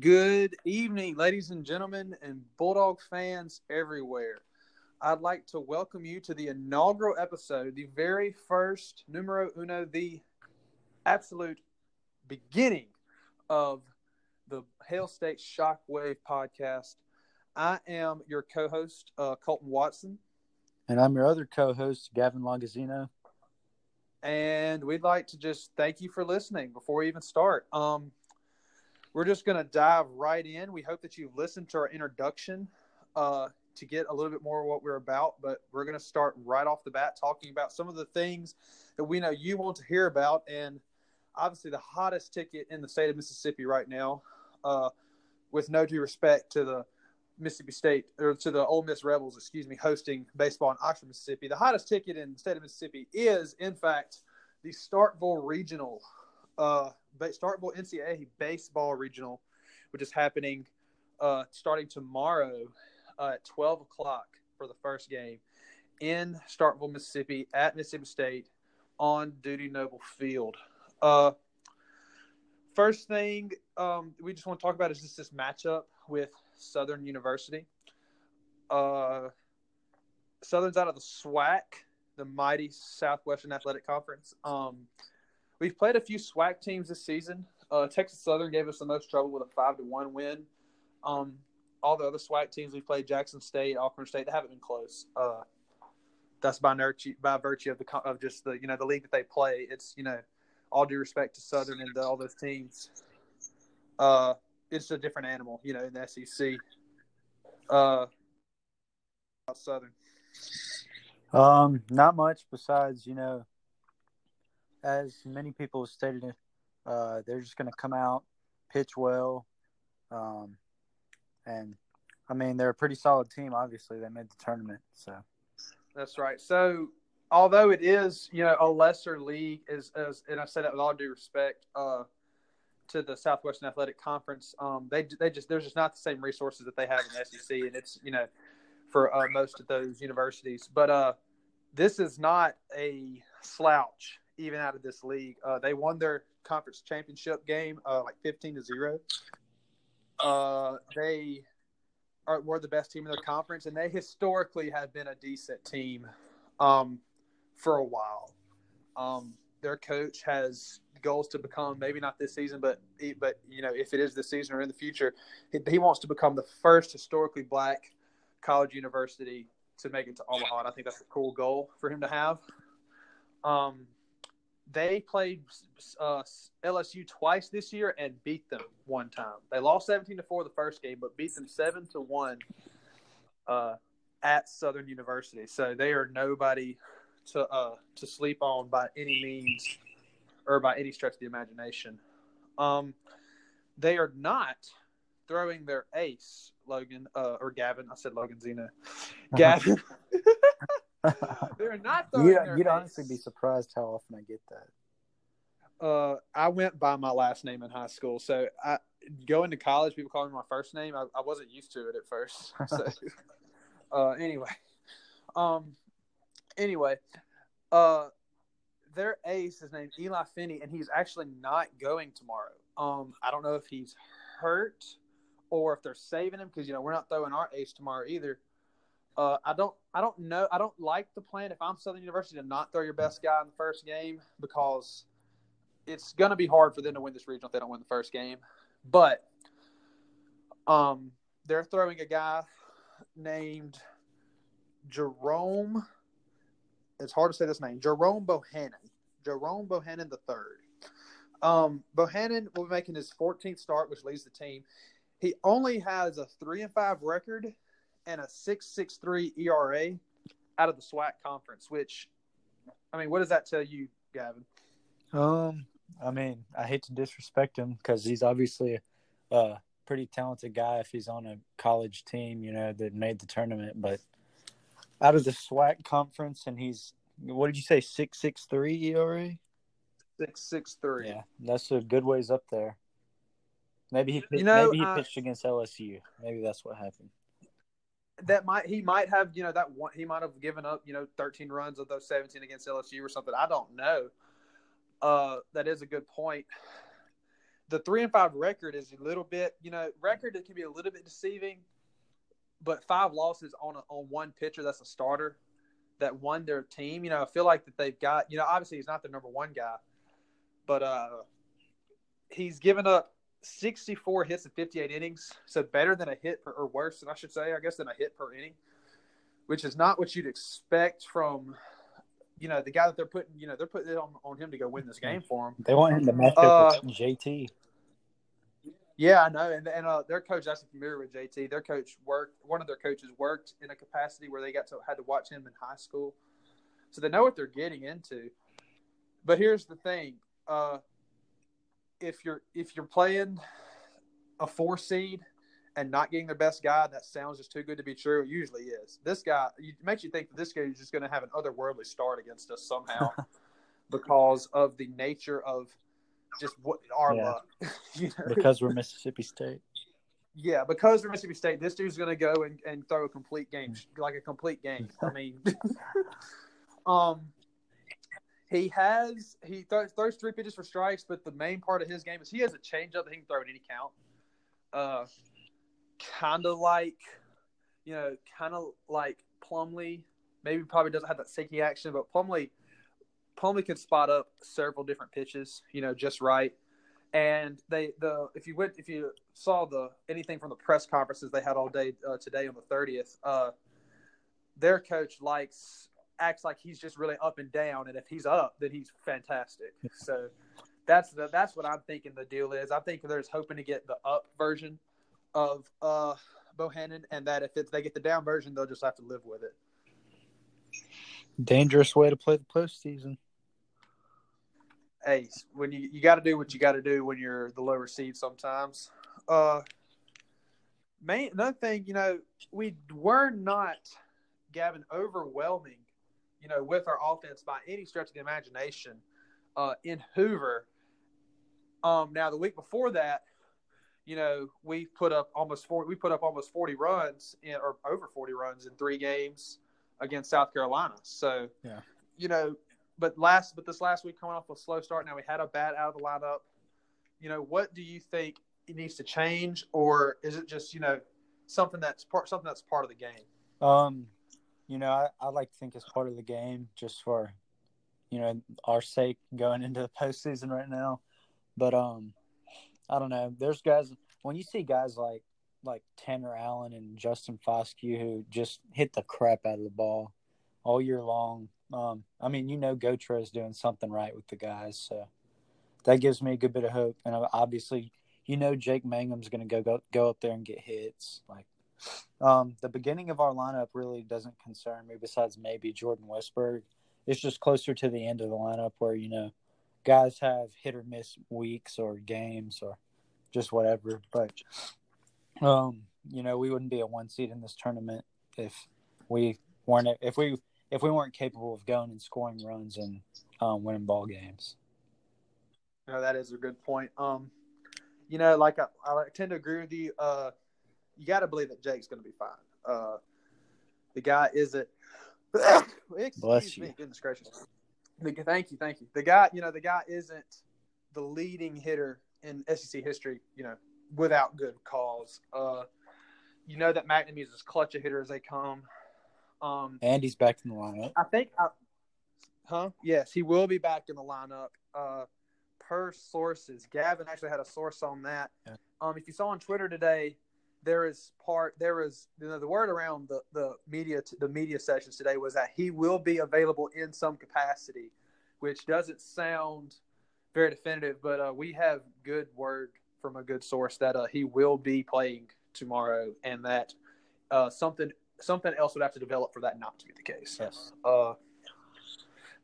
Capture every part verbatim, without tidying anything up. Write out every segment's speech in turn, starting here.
Good evening, ladies and gentlemen, and Bulldog fans everywhere. I'd like to welcome you to the inaugural episode, the very first numero uno, the absolute beginning of the Hail State Shockwave podcast. I am your co-host, uh, Colton Watson. And I'm your other co-host, Gavin Longazino. And we'd like to just thank you for listening before we even start. Um, We're just going to dive right in. We hope that you've listened to our introduction uh, to get a little bit more of what we're about, but we're going to start right off the bat talking about some of the things that we know you want to hear about, and obviously the hottest ticket in the state of Mississippi right now, uh, with no due respect to the Mississippi State or to the Ole Miss Rebels, excuse me, hosting baseball in Oxford, Mississippi. The hottest ticket in the state of Mississippi is, in fact, the Starkville Regional. Uh, Starkville N C double A baseball regional, which is happening uh, starting tomorrow uh, at twelve o'clock for the first game in Starkville, Mississippi, at Mississippi State on Duty Noble Field. Uh, first thing um, we just want to talk about is just this matchup with Southern University. Uh, Southern's out of the SWAC, the mighty Southwestern Athletic Conference. Um, We've played a few SWAC teams this season. Uh, Texas Southern gave us the most trouble with a five to one win. Um, all the other SWAC teams we played, Jackson State, Alcorn State, they haven't been close. Uh, that's by virtue by virtue of the of just the you know the league that they play. It's you know all due respect to Southern and to all those teams. Uh, it's a different animal, you know, in the S E C. Uh, about Southern. Um, not much besides you know. As many people have stated, uh, they're just going to come out, pitch well, um, and, I mean, they're a pretty solid team, obviously. They made the tournament, so. That's right. So, although it is, you know, a lesser league, is, is and I say that with all due respect uh, to the Southwestern Athletic Conference, um, they they just there's just not the same resources that they have in the S E C, and it's, you know, for uh, most of those universities. But uh, this is not a slouch. Even out of this league, uh, they won their conference championship game uh, like fifteen to zero. Uh, they are were the best team in their conference, and they historically have been a decent team um, for a while. Um, their coach has goals to become maybe not this season, but but you know if it is this season or in the future, he, he wants to become the first historically black college university to make it to Omaha. And I think that's a cool goal for him to have. Um, They played uh, L S U twice this year and beat them one time. They lost seventeen to four the first game, but beat them seven to one uh, at Southern University. So they are nobody to uh, to sleep on by any means or by any stretch of the imagination. Um, they are not throwing their ace, Logan uh, or Gavin. I said Logan Zeno, Gavin. They're not throwing yeah, their You'd ace. Honestly be surprised how often I get that. Uh, I went by my last name in high school, so I going to college, people call me my first name. I, I wasn't used to it at first. So, uh, anyway, um, anyway, uh, their ace is named Eli Finney, and he's actually not going tomorrow. Um, I don't know if he's hurt or if they're saving him because you know we're not throwing our ace tomorrow either. Uh, I don't I don't know. I don't like the plan if I'm Southern University to not throw your best guy in the first game because it's going to be hard for them to win this regional if they don't win the first game. But um, they're throwing a guy named Jerome – it's hard to say this name. Jerome Bohannon. Jerome Bohannon the third. Um, Bohannon will be making his fourteenth start, which leads the team. He only has a three and five record – and a six point six three E R A out of the SWAC conference, which, I mean, what does that tell you, Gavin? Um, I mean, I hate to disrespect him because he's obviously a pretty talented guy if he's on a college team, you know, that made the tournament. But out of the SWAC conference, and he's, what did you say, six point six three E R A? six point six three. Yeah, that's a good ways up there. Maybe he, you know, maybe he I... pitched against L S U. Maybe that's what happened. That might he might have you know that one he might have given up you know thirteen runs of those seventeen against L S U or something. I don't know. Uh, that is a good point. the three and five record is a little bit, you know, record that can be a little bit deceiving, but five losses on a, on one pitcher that's a starter that won their team. You know, I feel like that they've got, you know, obviously he's not the number one guy, but uh, he's given up sixty-four hits in fifty-eight innings, so better than a hit per, or worse than I should say, I guess, than a hit per inning, which is not what you'd expect from, you know, the guy that they're putting, you know, they're putting it on, on him to go win this game for him. They want him to match up uh, with J T. Yeah, I know. And and uh, their coach, I'm familiar with J T. Their coach worked, one of their coaches worked in a capacity where they got to, had to watch him in high school. So they know what they're getting into. But here's the thing. Uh, if you're, if you're playing a four seed and not getting their best guy, that sounds just too good to be true. It usually is. This guy, it makes you think that this guy is just going to have an otherworldly start against us somehow because of the nature of just what our yeah. luck. You know? Because we're Mississippi State. Yeah, because we're Mississippi State, this dude's going to go and, and throw a complete game, like a complete game. I mean, um, he has – he th- throws three pitches for strikes, but the main part of his game is he has a changeup that he can throw at any count. Uh, kind of like, you know, kind of like Plumlee. Maybe probably doesn't have that sticky action, but Plumlee – Plumlee can spot up several different pitches, you know, just right. And they the if you went if you saw the anything from the press conferences they had all day uh, today on the thirtieth, uh, their coach likes acts like he's just really up and down, and if he's up, then he's fantastic. So that's the, that's what I'm thinking the deal is. I think they're just hoping to get the up version of uh, Bohannon, and that if it's, they get the down version, they'll just have to live with it. Dangerous way to play the postseason. Hey, when you, you got to do what you got to do when you're the lower seed sometimes. Uh, main, another thing, you know, we were not, Gavin, overwhelming, you know, with our offense by any stretch of the imagination uh, in Hoover. Um, now, the week before that, you know, we put up almost four, we put up almost forty runs in, or over forty runs in three games against South Carolina. So, yeah. you know, But last, but this last week, coming off a slow start, now we had a bat out of the lineup. You know, what do you think it needs to change, or is it just, you know, something that's part, something that's part of the game? Um, you know, I, I like to think it's part of the game, just for, you know, our sake going into the postseason right now. But um, I don't know. There's guys when you see guys like like Tanner Allen and Justin Foscue who just hit the crap out of the ball all year long. Um, I mean, you know, Gotre's doing something right with the guys, so that gives me a good bit of hope. And obviously, you know, Jake Mangum's going to go, go go up there and get hits. Like, um, the beginning of our lineup really doesn't concern me. Besides maybe Jordan Westberg, it's just closer to the end of the lineup where, you know, guys have hit or miss weeks or games or just whatever. But um, you know, we wouldn't be a one seed in this tournament if we weren't if we. if we weren't capable of going and scoring runs and um, winning ball games. No, that is a good point. Um, you know, like I, I tend to agree with you. Uh, you got to believe that Jake's going to be fine. Uh, the guy isn't. Excuse Bless you. Me, goodness gracious. The, thank you, thank you. The guy, you know, the guy isn't the leading hitter in S E C history, you know, without good cause. Uh, you know that McNamee is as clutch a hitter as they come. Um, and he's back in the lineup. I think, I, huh? Yes, he will be back in the lineup. Uh, per sources, Gavin actually had a source on that. Yeah. Um, if you saw on Twitter today, there is part there is you know the word around the the media the media sessions today was that he will be available in some capacity, which doesn't sound very definitive, but uh, we have good word from a good source that uh, he will be playing tomorrow, and that uh, something. Something else would have to develop for that not to be the case. Yes. Uh,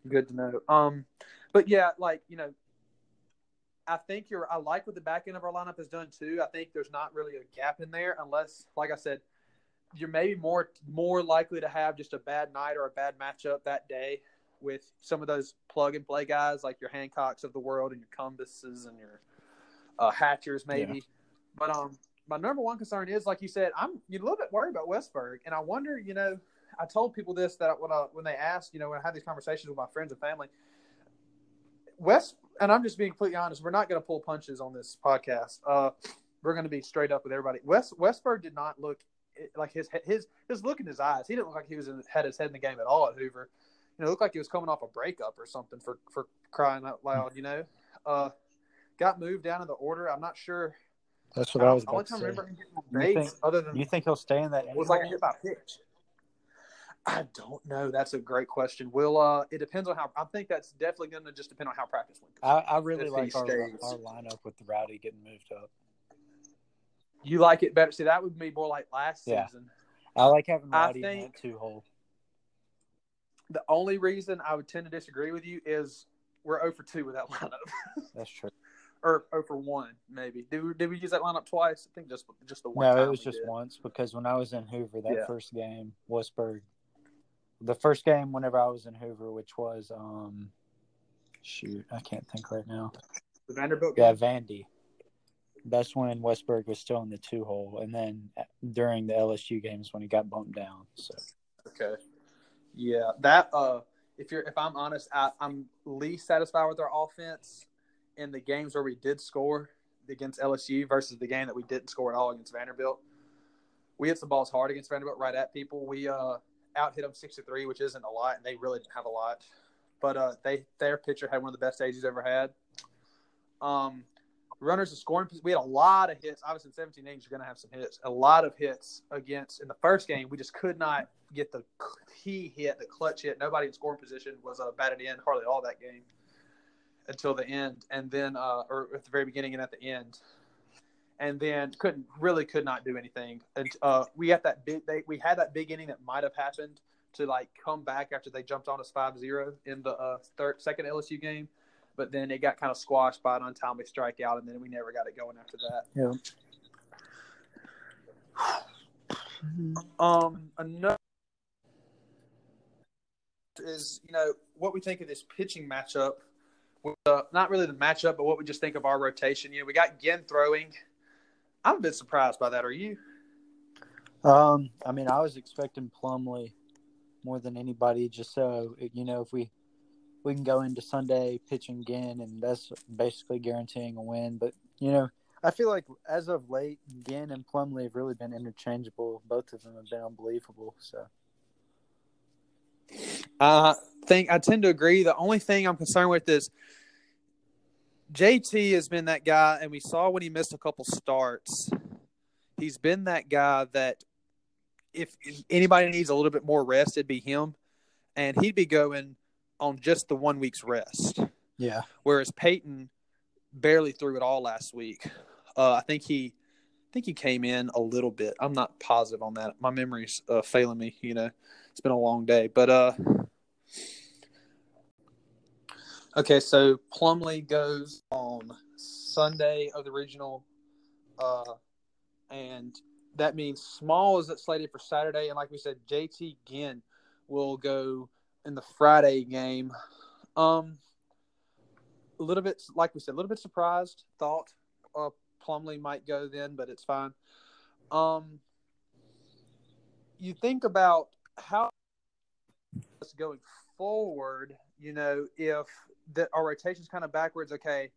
good to know. Um, but yeah, like, you know, I think you're, I like what the back end of our lineup has done too. I think there's not really a gap in there unless, like I said, you're maybe more, more likely to have just a bad night or a bad matchup that day with some of those plug and play guys, like your Hancocks of the world and your Cumbuses and your uh, Hatchers maybe. Yeah. But, um, my number one concern is, like you said, I'm a little bit worried about Westberg. And I wonder, you know, I told people this that when I, when they asked, you know, when I had these conversations with my friends and family, West and I'm just being completely honest, we're not going to pull punches on this podcast. Uh, we're going to be straight up with everybody. West Westberg did not look like his his his look in his eyes. He didn't look like he was in, had his head in the game at all at Hoover. You know, it looked like he was coming off a breakup or something, for for crying out loud. You know, uh, got moved down in the order. I'm not sure. That's what I, I was about to say. You think, other than, you think he'll stay in that? It was like a hit by pitch. I don't know. That's a great question. Will uh, it depends on how. I think that's definitely going to just depend on how practice went. I, I really like our, our lineup with the Rowdy getting moved up. You like it better? See, that would be more like last yeah. season. I like having Rowdy in that two hole. The only reason I would tend to disagree with you is we're zero for two with that lineup. That's true. Or zero for one, maybe. Did we, did we use that lineup twice? I think just just the one. No, time it was just did. once, because when I was in Hoover, that yeah. first game, Westberg. The first game whenever I was in Hoover, which was, um, shoot, I can't think right now. The Vanderbilt game? Yeah, Vandy. That's when Westberg was still in the two hole. And then during the L S U games when he got bumped down. So okay. Yeah, that uh, if you're if I'm honest, I, I'm least satisfied with our offense in the games where we did score against L S U versus the game that we didn't score at all against Vanderbilt. We hit some balls hard against Vanderbilt right at people. We uh, out hit them sixty-three, which isn't a lot, and they really didn't have a lot. But uh, they their pitcher had one of the best days he's ever had. Um, runners of scoring, we had a lot of hits. Obviously, in seventeen innings, you're going to have some hits. A lot of hits against in the first game. We just could not get the key hit, the clutch hit. Nobody in scoring position was uh, batted in hardly all that game until the end, and then uh, or at the very beginning and at the end, and then couldn't really could not do anything. And uh, we got that big. They, we had that big inning that might have happened to like come back after they jumped on us five zero in the uh, third second L S U game, but then it got kind of squashed by an untimely strikeout, and then we never got it going after that. Yeah. Um. Another. Is, you know, what we think of this pitching matchup, with, uh, not really the matchup, but what we just think of our rotation. You know, we got Ginn throwing. I'm a bit surprised by that. Are you? Um, I mean, I was expecting Plumlee more than anybody, just so, you know, if we we can go into Sunday pitching Ginn, and that's basically guaranteeing a win. But, you know, I feel like as of late, Ginn and Plumlee have really been interchangeable. Both of them have been unbelievable, so. I think I tend to agree. The only thing I'm concerned with is J T has been that guy, and we saw when he missed a couple starts, he's been that guy that if anybody needs a little bit more rest, it'd be him, and he'd be going on just the one week's rest. Yeah. Whereas Peyton barely threw it all last week. Uh, I think he, I think he came in a little bit. I'm not positive on that. My memory's uh, failing me, you know. It's been a long day, but uh, okay. So Plumlee goes on Sunday of the regional, uh, and that means Small is slated for Saturday, and like we said, J T Ginn will go in the Friday game. Um, a little bit, like we said, a little bit surprised. Thought uh, Plumlee might go then, but it's fine. Um, you think about. How going forward, you know, if that our rotation's kind of backwards, okay,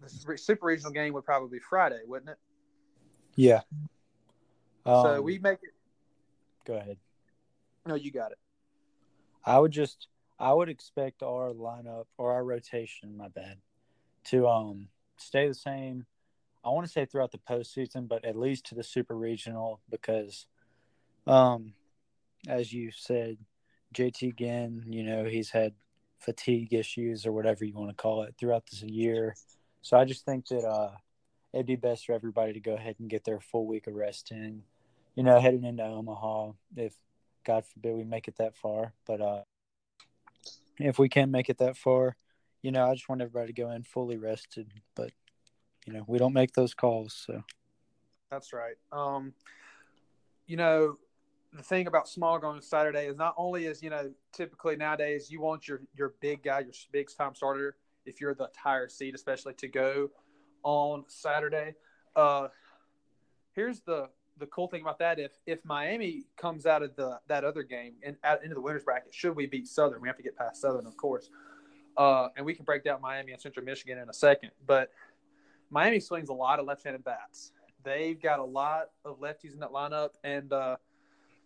the super regional game would probably be Friday, wouldn't it? Yeah. Um, so we make it. Go ahead. No, you got it. I would just, I would expect our lineup or our rotation, my bad, to um stay the same. I want to say throughout the postseason, but at least to the super regional, because, um. as you said, J T Ginn, you know, he's had fatigue issues or whatever you want to call it throughout this year. So I just think that uh, it'd be best for everybody to go ahead and get their full week of rest in, you know, heading into Omaha, if God forbid we make it that far. But uh, if we can make it that far, you know, I just want everybody to go in fully rested. But, you know, we don't make those calls. So that's right. Um, you know, the thing about Small going on Saturday is not only is, you know, typically nowadays you want your, your big guy, your big time starter, if you're the tire seat, especially to go on Saturday. Uh, here's the, the cool thing about that. If, if Miami comes out of the, that other game and out into the winner's bracket, should we beat Southern? We have to get past Southern, of course. Uh, and we can break down Miami and Central Michigan in a second. But Miami swings a lot of left-handed bats. They've got a lot of lefties in that lineup. And uh,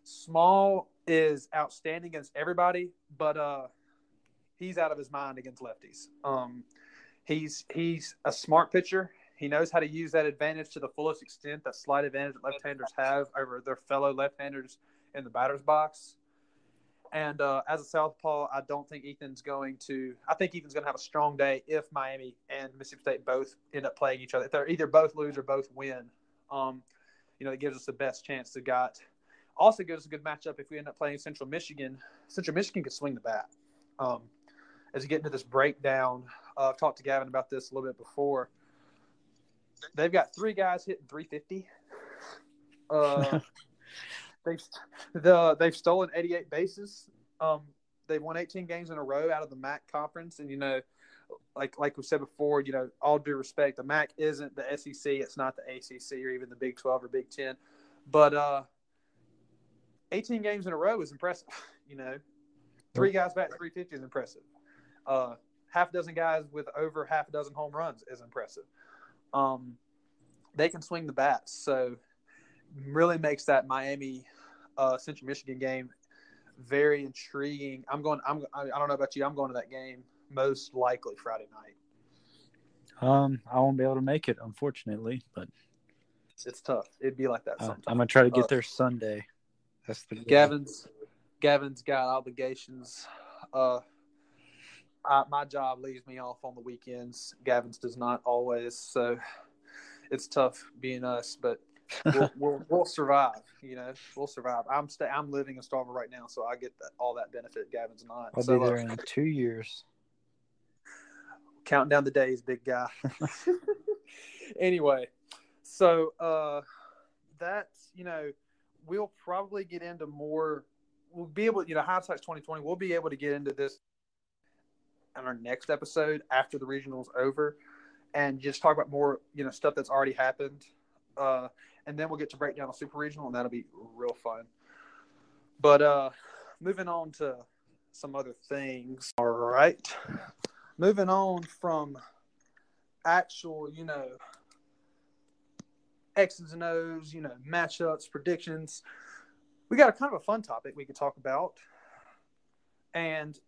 Small is outstanding against everybody, but uh, he's out of his mind against lefties. Um, he's he's a smart pitcher. He knows how to use that advantage to the fullest extent, that slight advantage that left-handers have over their fellow left-handers in the batter's box. And uh, as a southpaw, I don't think Ethan's going to – I think Ethan's going to have a strong day if Miami and Mississippi State both end up playing each other. If they're either both lose or both win, um, you know, it gives us the best chance to got. Also gives us a good matchup if we end up playing Central Michigan. Central Michigan could swing the bat. Um, as we get into this breakdown, uh, I've talked to Gavin about this a little bit before. They've got three guys hitting three fifty. Uh, they've the they've stolen eighty-eight bases. Um, they've won eighteen games in a row out of the MAC conference, and you know, like like we said before, you know, all due respect, the MAC isn't the S E C, it's not the A C C or even the Big twelve or Big ten, but uh, eighteen games in a row is impressive. You know, three guys batting three fifty is impressive. Uh, half a dozen guys with over half a dozen home runs is impressive. Um, they can swing the bats, so really makes that Miami, uh, Central Michigan game very intriguing. I'm going. I'm. I don't know about you. I'm going to that game most likely Friday night. Um, I won't be able to make it, unfortunately, but it's, it's tough. It'd be like that sometimes. Uh, I'm gonna try to get uh, there Sunday. That's the Gavin's. Gavin's got obligations. Uh, I, my job leaves me off on the weekends. Gavin's does not always, so it's tough being us, but we'll, we'll, we'll survive. You know, we'll survive. I'm st- I'm living in Starkville right now, so I get that, all that benefit. Gavin's not. I'll so, be there uh, in two years. Counting down the days, big guy. Anyway, so uh, that's, you know, we'll probably get into more. We'll be able, you know, hindsight's twenty twenty. We'll be able to get into this on our next episode after the regional's over, and just talk about more, you know, stuff that's already happened. Uh, and then we'll get to break down a super regional, and that'll be real fun. But uh, moving on to some other things. All right. Moving on from actual, you know, X's and O's, you know, matchups, predictions. We got a kind of a fun topic we could talk about. And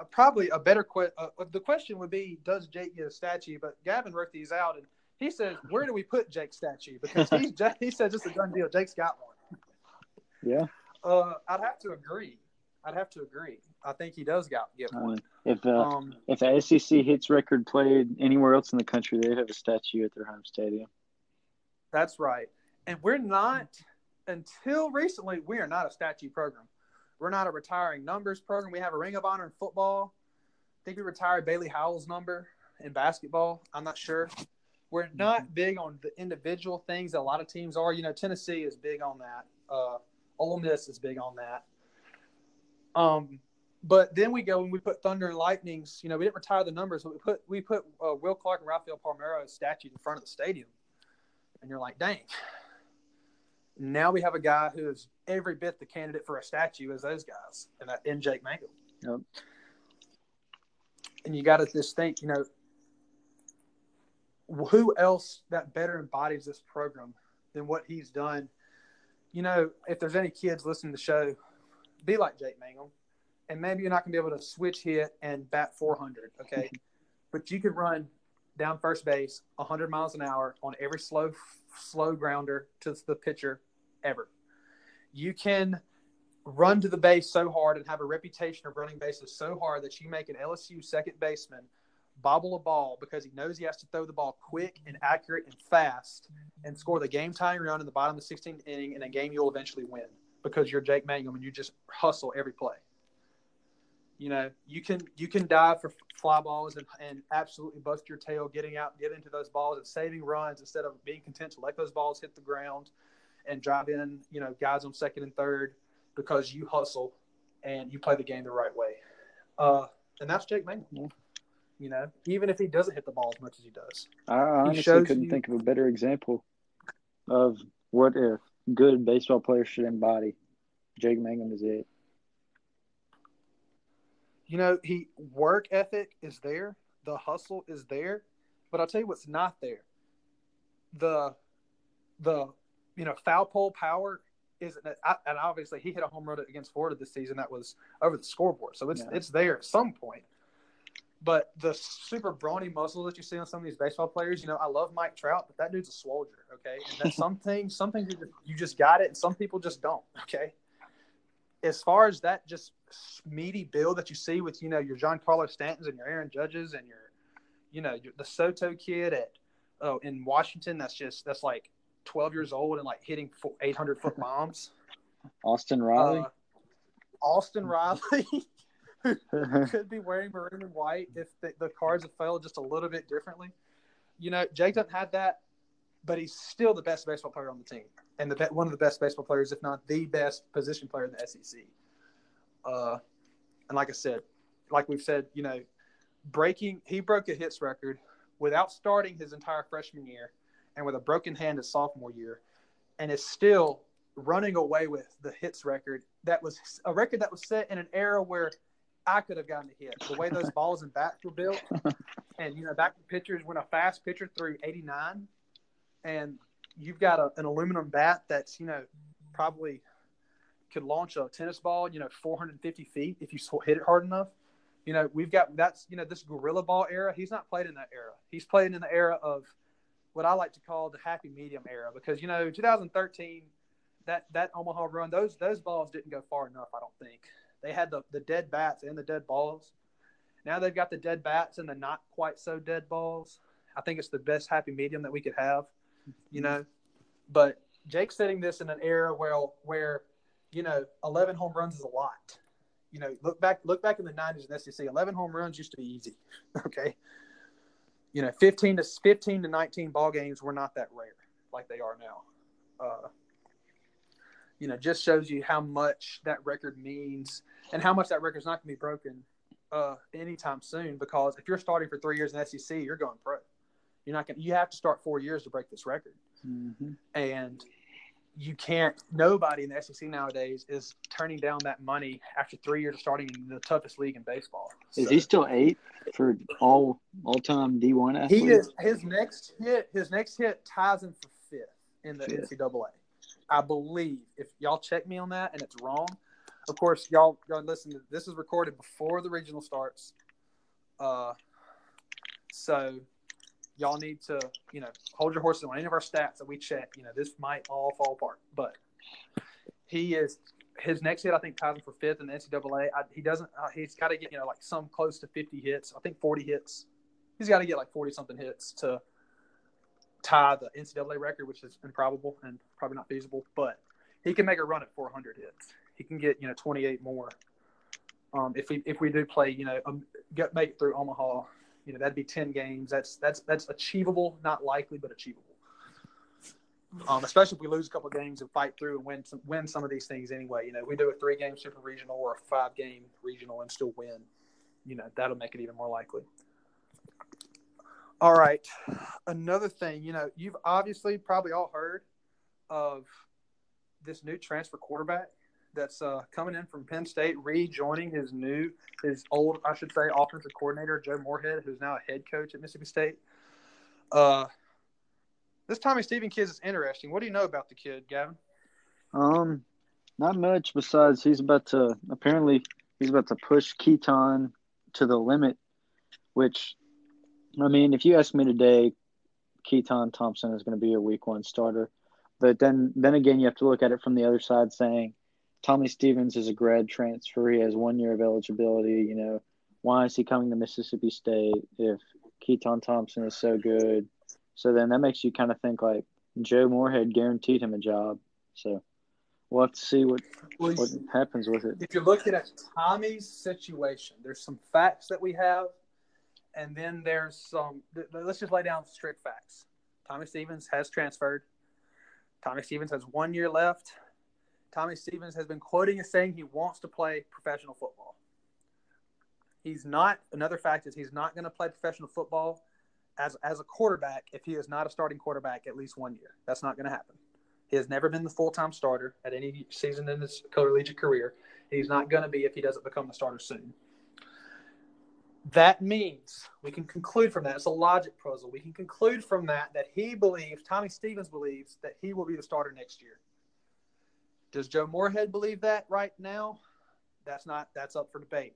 Uh, probably a better question. Uh, the question would be, does Jake get a statue? But Gavin wrote these out, and he says, where do we put Jake's statue? Because he's, he says it's a done deal. Jake's got one. Yeah. Uh, I'd have to agree. I'd have to agree. I think he does got get one. Uh, if uh, um, if the S E C hits record played anywhere else in the country, they'd have a statue at their home stadium. That's right. And we're not, until recently, we are not a statue program. We're not a retiring numbers program. We have a Ring of Honor in football. I think we retired Bailey Howell's number in basketball. I'm not sure. We're not big on the individual things that a lot of teams are. You know, Tennessee is big on that. Uh, Ole Miss is big on that. Um, but then we go and we put Thunder and Lightnings. You know, we didn't retire the numbers, but we put we put uh, Will Clark and Rafael Palmero's statues in front of the stadium. And you're like, dang. Now we have a guy who is every bit the candidate for a statue as those guys, and that in Jake Mangum. Yep. And you got to just think, you know, who else that better embodies this program than what he's done? You know, if there's any kids listening to the show, be like Jake Mangum, and maybe you're not going to be able to switch hit and bat four hundred, okay? But you could run down first base one hundred miles an hour on every slow slow grounder to the pitcher ever. You can run to the base so hard and have a reputation of running bases so hard that you make an L S U second baseman bobble a ball because he knows he has to throw the ball quick and accurate and fast and score the game-tying run in the bottom of the sixteenth inning in a game you'll eventually win because you're Jake Mangum and you just hustle every play. You know, you can you can dive for fly balls and, and absolutely bust your tail getting out, get into those balls and saving runs instead of being content to let those balls hit the ground and drive in, you know, guys on second and third because you hustle and you play the game the right way. Uh, and that's Jake Mangum, you know, even if he doesn't hit the ball as much as he does. I honestly couldn't you... think of a better example of what a good baseball player should embody. Jake Mangum is it. you know, he work ethic is there. The hustle is there. But I'll tell you what's not there. The, the you know, foul pole power isn't – and obviously he hit a home run against Florida this season that was over the scoreboard. So it's yeah. it's there at some point. But the super brawny muscles that you see on some of these baseball players, you know, I love Mike Trout, but that dude's a soldier, okay? And that's something, some things you just, you just got it, and some people just don't, okay? As far as that just meaty build that you see with, you know, your Giancarlo Stantons and your Aaron Judges and your, you know, your, the Soto kid at oh, in Washington that's just – that's like twelve years old and like hitting eight hundred foot bombs. Austin Riley. Uh, Austin Riley. Could be wearing maroon and white if the, the cards have failed just a little bit differently. You know, Jake doesn't have that, but he's still the best baseball player on the team and the one of the best baseball players, if not the best position player in the S E C. Uh, and like I said, like we've said, you know, breaking he broke a hits record without starting his entire freshman year and with a broken hand his sophomore year, and is still running away with the hits record. That was a record that was set in an era where I could have gotten a hit. The way those balls and bats were built, and you know, back to pitchers when a fast pitcher threw eighty-nine, and you've got a, an aluminum bat that's, you know, probably could launch a tennis ball, you know, four hundred fifty feet if you hit it hard enough. You know, we've got that's you know this gorilla ball era. He's not played in that era. He's played in the era of what I like to call the happy medium era, because you know, two thousand thirteen, that that Omaha run, those those balls didn't go far enough. I don't think. They had the, the dead bats and the dead balls. Now they've got the dead bats and the not quite so dead balls. I think it's the best happy medium that we could have, you know. But Jake's setting this in an era where, where you know, eleven home runs is a lot. You know, look back look back in the nineties in the S E C, eleven home runs used to be easy, okay? You know, fifteen to nineteen ball games were not that rare like they are now. Uh You know, just shows you how much that record means and how much that record's not going to be broken uh, anytime soon. Because if you're starting for three years in the S E C, you're going pro. You're not going. You have to start four years to break this record, mm-hmm. and you can't. Nobody in the S E C nowadays is turning down that money after three years of starting in the toughest league in baseball. So, is he still eighth for all all time D one athletes? He is. His next hit. His next hit ties him for fifth in the fifth. N C double A. I believe, if y'all check me on that and it's wrong, of course, y'all y'all listen, to, this is recorded before the regional starts. Uh, so y'all need to, you know, hold your horses on any of our stats that we check. You know, this might all fall apart, but he is, his next hit, I think, ties him for fifth in the N C double A. I, he doesn't, uh, he's got to get, you know, like some close to fifty hits. I think forty hits. He's got to get like forty something hits to tie the N C double A record, which is improbable and probably not feasible, but he can make a run at four hundred hits. He can get, you know, twenty-eight more. Um, if we if we do play, you know, um, get make it through Omaha, you know, that'd be ten games. That's that's that's achievable, not likely, but achievable. Um, especially if we lose a couple of games and fight through and win some, win some of these things anyway. You know, we do a three game super regional or a five game regional and still win. You know, that'll make it even more likely. All right. Another thing, you know, you've obviously probably all heard of this new transfer quarterback that's uh, coming in from Penn State, rejoining his new, his old, I should say, offensive coordinator, Joe Moorhead, who's now a head coach at Mississippi State. Uh, this Tommy Stevens kid is interesting. What do you know about the kid, Gavin? Um, not much besides he's about to, apparently he's about to push Keaton to the limit, which – I mean, if you ask me today, Keaton Thompson is going to be a week one starter. But then then again, you have to look at it from the other side saying Tommy Stevens is a grad transfer. He has one year of eligibility. You know, why is he coming to Mississippi State if Keaton Thompson is so good? So then that makes you kind of think like Joe Moorhead guaranteed him a job. So we'll have to see what, well, what happens with it. If you're looking at Tommy's situation, there's some facts that we have. And then there's some – let's just lay down strict facts. Tommy Stevens has transferred. Tommy Stevens has one year left. Tommy Stevens has been quoting as saying he wants to play professional football. He's not – another fact is he's not going to play professional football as, as a quarterback if he is not a starting quarterback at least one year. That's not going to happen. He has never been the full-time starter at any season in his collegiate career. He's not going to be if he doesn't become the starter soon. That means we can conclude from that. It's a logic puzzle. We can conclude from that that he believes, Tommy Stevens believes, that he will be the starter next year. Does Joe Moorhead believe that right now? That's not. That's up for debate.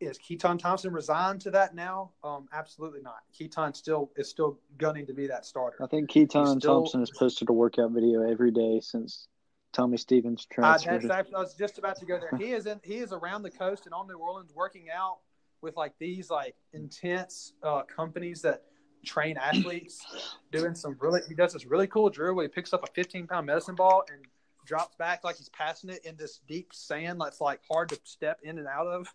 Is Keaton Thompson resigned to that now? Um, absolutely not. Keaton still is still gunning to be that starter. I think Keaton still, Thompson has posted a workout video every day since Tommy Stevens transferred. Uh, that's actually, I was just about to go there. He is in. He is around the coast in on New Orleans working out with like these like intense uh, companies that train athletes, doing some really. He does this really cool drill where he picks up a fifteen pound medicine ball and drops back like he's passing it in this deep sand that's like hard to step in and out of.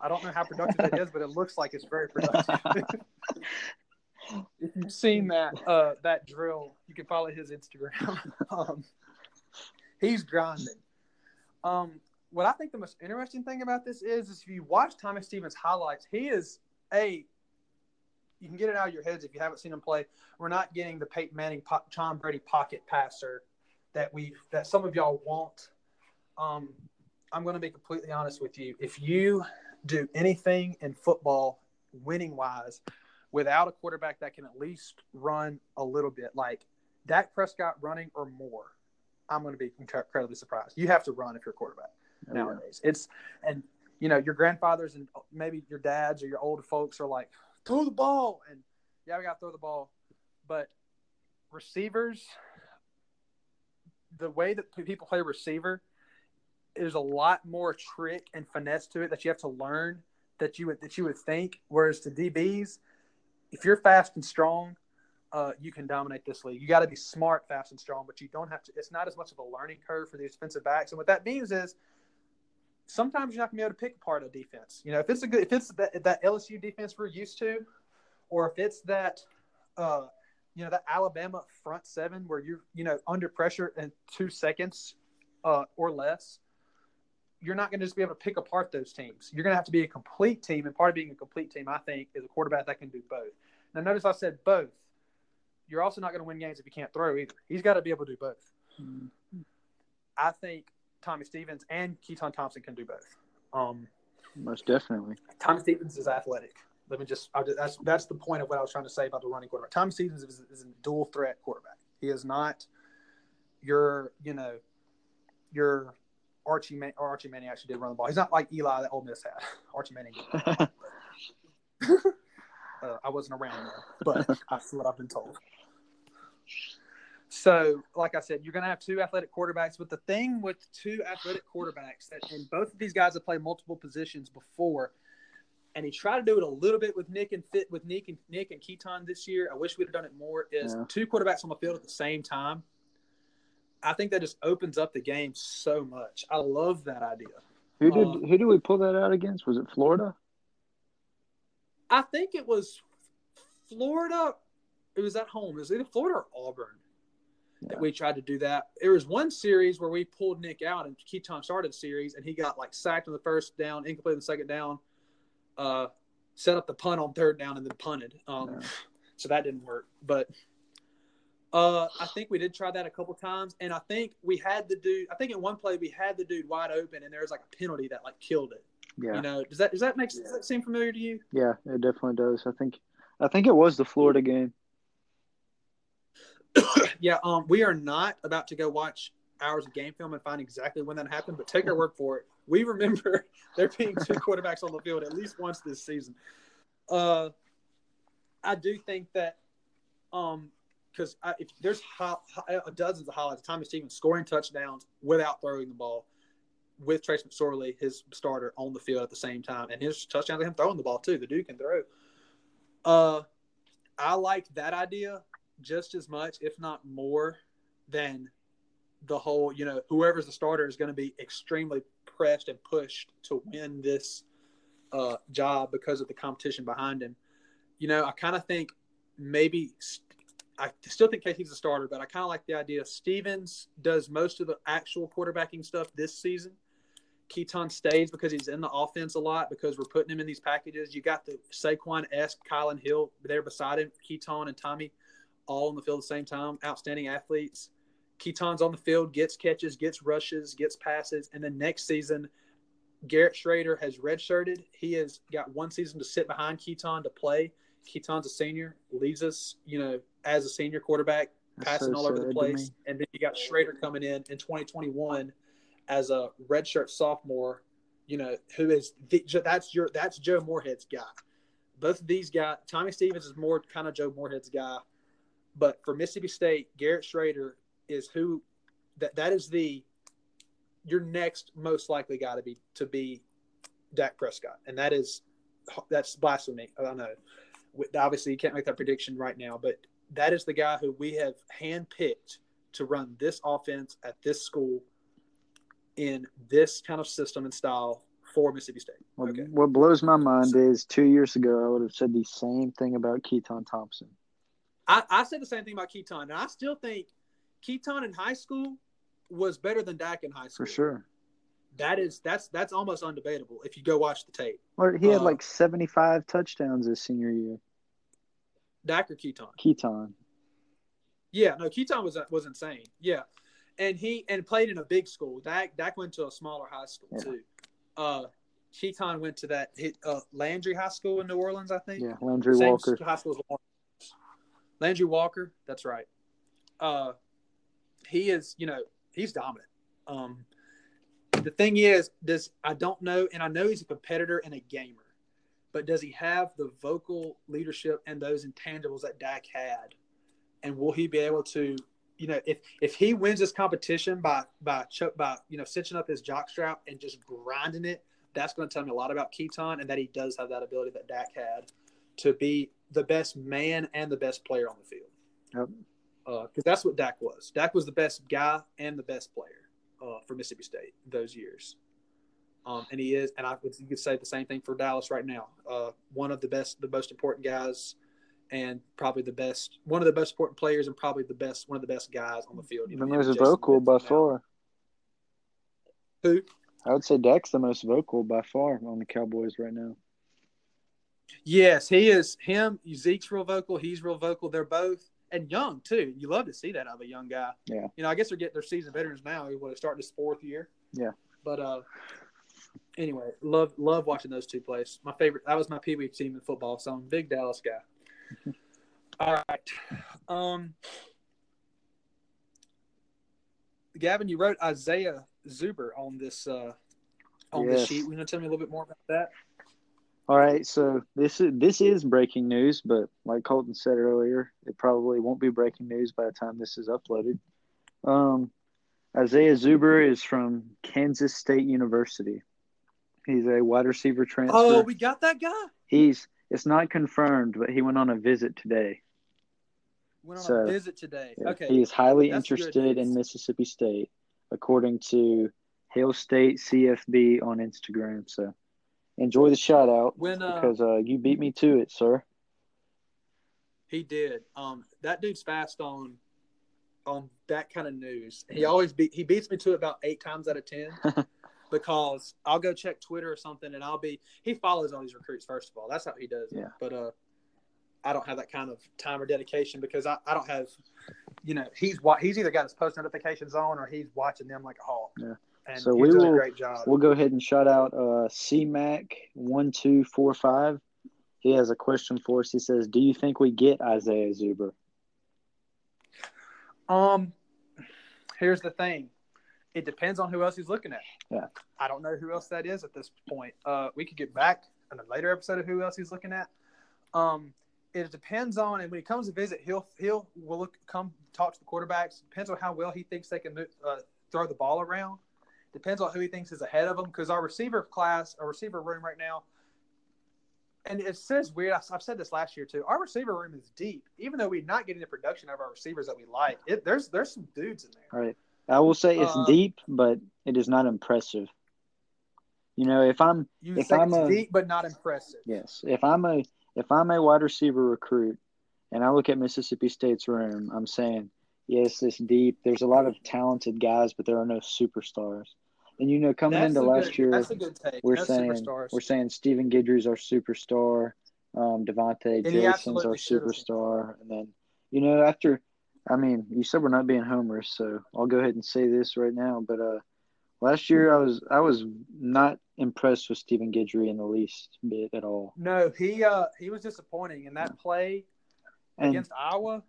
I don't know how productive it is, but it looks like it's very productive. If you've seen that uh, that drill, you can follow his Instagram. um, he's grinding. Um, what I think the most interesting thing about this is, is if you watch Tommy Stevens' highlights, he is a – you can get it out of your heads if you haven't seen him play. We're not getting the Peyton Manning, po- Tom Brady pocket passer that we that some of y'all want. Um, I'm going to be completely honest with you. If you – do anything in football winning-wise without a quarterback that can at least run a little bit, like Dak Prescott running or more, I'm going to be incredibly surprised. You have to run if you're a quarterback oh, nowadays. Yeah. It's and, you know, your grandfathers and maybe your dads or your older folks are like, throw the ball. And, yeah, we got to throw the ball. But receivers, the way that people play receiver, there's a lot more trick and finesse to it that you have to learn that you would that you would think. Whereas the D Bs, if you're fast and strong, uh, you can dominate this league. You got to be smart, fast, and strong, but you don't have to. It's not as much of a learning curve for the defensive backs. And what that means is sometimes you're not gonna be able to pick apart a defense. You know, if it's a good, if it's that, that L S U defense we're used to, or if it's that, uh, you know, that Alabama front seven where you're you know under pressure in two seconds uh, or less. You're not going to just be able to pick apart those teams. You're going to have to be a complete team, and part of being a complete team, I think, is a quarterback that can do both. Now, notice I said both. You're also not going to win games if you can't throw either. He's got to be able to do both. Mm-hmm. I think Tommy Stevens and Keaton Thompson can do both. Um, Most definitely. Tommy Stevens is athletic. Let me just, I'll just that's that's the point of what I was trying to say about the running quarterback. Tommy Stevens is, is a dual threat quarterback. He is not your, you know, your. Archie Man- or Archie Manning actually did run the ball. He's not like Eli that Ole Miss had. Archie Manning. uh, I wasn't around there, but that's what I've been told. So, like I said, you're going to have two athletic quarterbacks. But the thing with two athletic quarterbacks, that, and both of these guys have played multiple positions before, and he tried to do it a little bit with Nick and fit with Nick and Nick and Keaton this year. I wish we'd have done it more. Is yeah. Two quarterbacks on the field at the same time. I think that just opens up the game so much. I love that idea. Who did um, who did we pull that out against? Was it Florida? I think it was Florida. It was at home. It was either Florida or Auburn yeah. that we tried to do that. There was one series where we pulled Nick out and Keaton started the series, and he got like sacked on the first down, incomplete on the second down, uh, set up the punt on third down, and then punted. Um, yeah. So that didn't work, but. Uh, I think we did try that a couple times, and I think we had the dude. I think in one play we had the dude wide open, and there was like a penalty that like killed it. Yeah, you know, does that does that make yeah. does that seem familiar to you? Yeah, it definitely does. I think, I think it was the Florida game. yeah, um, we are not about to go watch hours of game film and find exactly when that happened, but take our word for it. We remember there being two quarterbacks on the field at least once this season. Uh, I do think that, um. Because if there's high, high, dozens of highlights, Tommy Stevens scoring touchdowns without throwing the ball, with Trace McSorley, his starter, on the field at the same time, and his touchdowns, him throwing the ball too. The dude can throw. Uh, I like that idea just as much, if not more, than the whole. You know, whoever's the starter is going to be extremely pressed and pushed to win this uh, job because of the competition behind him. You know, I kind of think maybe. St- I still think K T's a starter, but I kind of like the idea. Stevens does most of the actual quarterbacking stuff this season. Keaton stays because he's in the offense a lot because we're putting him in these packages. You got the Saquon-esque Kylan Hill there beside him, Keaton and Tommy all on the field at the same time, outstanding athletes. Keaton's on the field, gets catches, gets rushes, gets passes, and then next season Garrett Schrader has redshirted. He has got one season to sit behind Keaton to play. Keaton's a senior, leaves us, you know, as a senior quarterback, That's passing so all over the place. And then you got Schrader coming in in twenty twenty-one as a redshirt sophomore, you know, who is the, that's your that's Joe Moorhead's guy. Both of these guys, Tommy Stevens is more kind of Joe Moorhead's guy, but for Mississippi State, Garrett Schrader is who that that is the your next most likely guy to be to be Dak Prescott, and that is that's blasphemy. I know. Obviously, you can't make that prediction right now, but that is the guy who we have handpicked to run this offense at this school in this kind of system and style for Mississippi State. Okay. What blows my mind is two years ago, I would have said the same thing about Keaton Thompson. I, I said the same thing about Keaton, and I still think Keaton in high school was better than Dak in high school. For sure. That is that's that's almost undebatable if you go watch the tape. Or he had um, like seventy-five touchdowns his senior year. Dak or Keaton? Keaton. Yeah, no, Keaton was was insane. Yeah, and he and played in a big school. Dak Dak went to a smaller high school yeah. too. Uh, Keaton went to that uh, Landry High School in New Orleans, I think. Yeah, Landry Same Walker High School as Landry Walker. That's right. Uh, he is, you know, he's dominant. Um. The thing is, does I don't know, and I know he's a competitor and a gamer, but does he have the vocal leadership and those intangibles that Dak had? And will he be able to, you know, if if he wins this competition by by by you know cinching up his jockstrap and just grinding it, that's going to tell me a lot about Keaton and that he does have that ability that Dak had to be the best man and the best player on the field. Yep. Uh, because that's what Dak was. Dak was the best guy and the best player. Uh, for Mississippi State those years. Um, and he is, and I would you could say the same thing for Dallas right now. Uh, one of the best, the most important guys and probably the best, one of the most important players and probably the best, one of the best guys on the field. You know, there's a vocal by far. Who? I would say Dak's the most vocal by far on the Cowboys right now. Yes, he is. Him, Zeke's real vocal. He's real vocal. They're both. And young, too. You love to see that out of a young guy. Yeah. You know, I guess they're getting their seasoned veterans now. They want to start this fourth year. Yeah. But uh, anyway, love love watching those two plays. My favorite – that was my Pee Wee team in football, so I'm a big Dallas guy. All right. Um, Gavin, you wrote Isaiah Zuber on this uh, on yes. this sheet. You want to tell me a little bit more about that? All right, so this is this is breaking news, but like Colton said earlier, it probably won't be breaking news by the time this is uploaded. Um, Isaiah Zuber is from Kansas State University. He's a wide receiver transfer. Oh, we got that guy? He's it's not confirmed, but he went on a visit today. Went on so, a visit today. Yeah, okay. He is highly That's interested in Mississippi State, according to Hail State C F B on Instagram. So. Enjoy the shout-out uh, because uh, you beat me to it, sir. He did. Um, that dude's fast on on that kind of news. He always be, he beats me to it about eight times out of ten because I'll go check Twitter or something, and I'll be – he follows all these recruits, first of all. That's how he does it. Yeah. But uh, I don't have that kind of time or dedication because I, I don't have – you know, he's he's either got his post notifications on or he's watching them like a hawk. Yeah. And so we will, we'll go ahead and shout out uh, C Mac one two four five. He has a question for us. He says, do you think we get Isaiah Zuber? Um, here's the thing. It depends on who else he's looking at. Yeah. I don't know who else that is at this point. Uh, we could get back in a later episode of who else he's looking at. Um, it depends on, and when he comes to visit, he'll he'll will look, come talk to the quarterbacks. Depends on how well he thinks they can move, uh, throw the ball around. Depends on who he thinks is ahead of him because our receiver class, our receiver room right now, and it says weird. I've said this last year too. Our receiver room is deep, even though we're not getting the production of our receivers that we like. It, there's there's some dudes in there. All right, I will say it's uh, deep, but it is not impressive. You know, if I'm you if say I'm it's a, deep, but not impressive. Yes, if I'm a if I'm a wide receiver recruit, and I look at Mississippi State's room, I'm saying. Yes, it's deep. There's a lot of talented guys, but there are no superstars. And, you know, coming that's into last good, year, that's a good take. We're, no saying, we're saying Stephen Guidry's our superstar, um, Devontae Jason's our superstar. And then, you know, after – I mean, you said we're not being homers, so I'll go ahead and say this right now. But uh, Last year, I was I was not impressed with Stephen Guidry in the least bit at all. No, he uh, he was disappointing in that play and, against Iowa.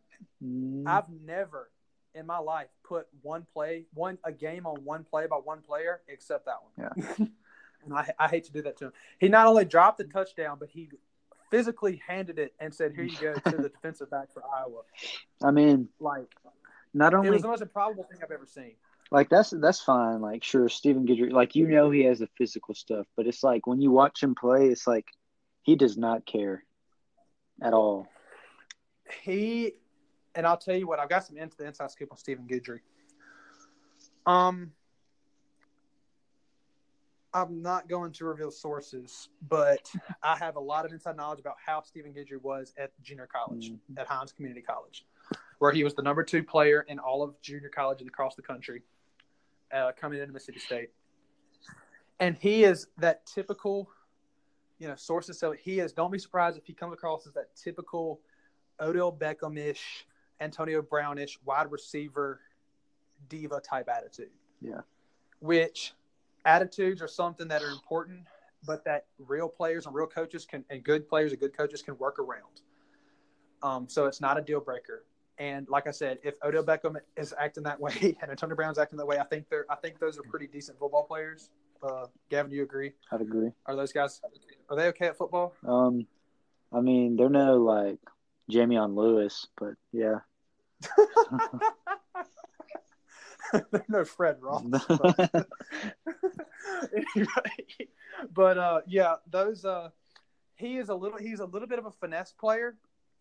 Mm, I've never in my life put one play, one a game on one play by one player except that one. Yeah, and I I hate to do that to him. He not only dropped the touchdown, but he physically handed it and said, "Here you go," to the defensive back for Iowa. I mean, like, not only it was the most improbable thing I've ever seen. Like, that's that's fine. Like, sure, Stephen Guidry, like, you know he has the physical stuff, but it's like when you watch him play, it's like he does not care at all. He – and I'll tell you what, I've got some into the inside scoop on Stephen Guidry. Um, I'm not going to reveal sources, but I have a lot of inside knowledge about how Stephen Guidry was at junior college, mm-hmm. at Hines Community College, where he was the number two player in all of junior college and across the country. Uh, coming into Mississippi State. And he is that typical, you know, sources say he is. Don't be surprised if he comes across as that typical Odell Beckham-ish, Antonio Brown-ish, wide receiver, diva type attitude. Yeah. Which attitudes are something that are important, but that real players and real coaches can, and good players and good coaches can work around. Um, so it's not a deal breaker. And like I said, if Odell Beckham is acting that way and Antonio Brown's acting that way, I think they're I think those are pretty decent football players. Uh, Gavin, do you agree? I'd agree. Are those guys are they okay at football? Um, I mean, they're no like Jameon Lewis, but yeah. They're no Fred Ross. But, anyway, but uh, yeah, those uh, he is a little he's a little bit of a finesse player.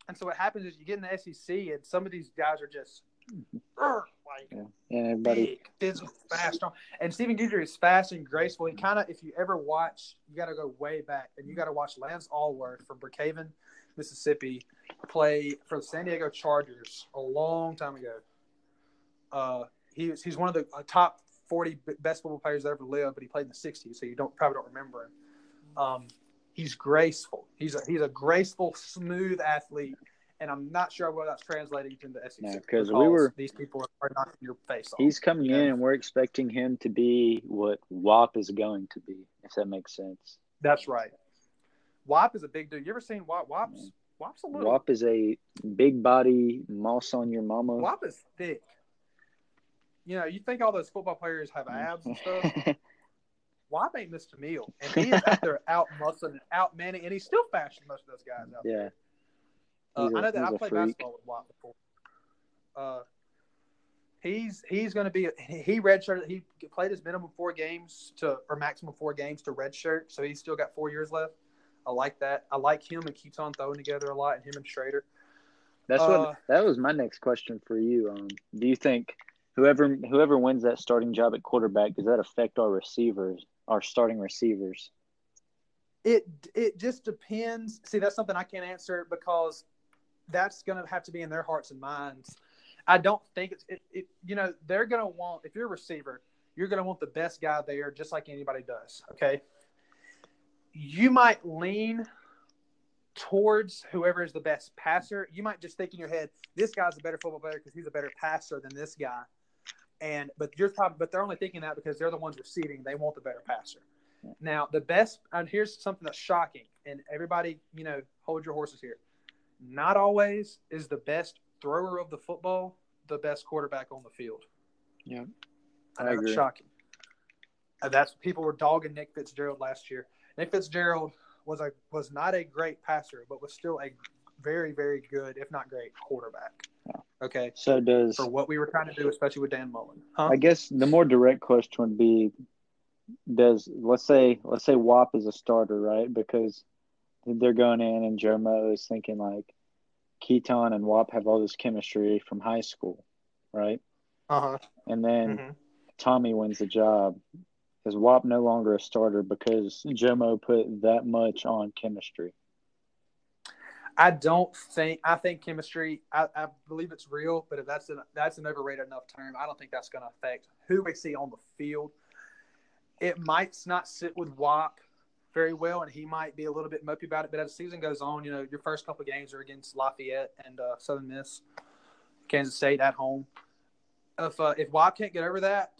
And so what happens is you get in the S E C and some of these guys are just like yeah. Yeah, everybody. Big, physical, fast, strong. And Stephen Guidry is fast and graceful. He kind of, if you ever watch, you got to go way back and you got to watch Lance Allworth from Brookhaven, Mississippi, play for the San Diego Chargers a long time ago. Uh, he was, he's one of the top forty best football players that ever lived, but he played in the sixties, so you don't probably don't remember him. Um, He's graceful. He's a, he's a graceful, smooth athlete, and I'm not sure whether that's translating into the S E C. No, because we were, these people are not in your face. He's off. coming okay. in, and we're expecting him to be what W A P is going to be, if that makes sense. That's right. W A P is a big dude. You ever seen W A P? WAP's, yeah. WAP's a little. W A P is a big body, moss on your mama. W A P is thick. You know, you think all those football players have abs and stuff. W A P ain't missed a meal, and he is out there out-muscling and out-manning, and he's still faster than most of those guys out yeah. there. Uh, a, I know that I played freak. basketball with W A P before. Uh, he's he's going to be – he redshirted – he played his minimum four games to – or maximum four games to redshirt, so he's still got four years left. I like that. I like him and Keaton throwing together a lot, and him and Schrader. That's uh, what – that was my next question for you. Um, do you think whoever whoever wins that starting job at quarterback, does that affect our receivers? Our starting receivers. It it just depends. See, that's something I can't answer because that's going to have to be in their hearts and minds. I don't think it's it, it, you know, they're going to want, if you're a receiver, you're going to want the best guy there, just like anybody does. Okay. You might lean towards whoever is the best passer. You might just think in your head, this guy's a better football player because he's a better passer than this guy. And but you're probably but they're only thinking that because they're the ones receiving. They want the better passer. Yeah. Now the best, and here's something that's shocking, and everybody, you know, hold your horses here. Not always is the best thrower of the football the best quarterback on the field. Yeah, I, I know agree. That's shocking. And that's people were dogging Nick Fitzgerald last year. Nick Fitzgerald was a was not a great passer, but was still a very very good, if not great, quarterback. Okay. So does for what we were trying to do, especially with Dan Mullen. Huh? I guess the more direct question would be: Does let's say let's say W A P is a starter, right? Because they're going in, and Joe Mo is thinking like Keaton and W A P have all this chemistry from high school, right? Uh huh. And then mm-hmm. Tommy wins the job. Is W A P no longer a starter because Joe Mo put that much on chemistry? I don't think – I think chemistry I, – I believe it's real, but if that's an, that's an overrated enough term, I don't think that's going to affect who we see on the field. It might not sit with W A P very well, and he might be a little bit mopey about it. But as the season goes on, you know, your first couple of games are against Lafayette and uh, Southern Miss, Kansas State at home. If uh, if W A P can't get over that,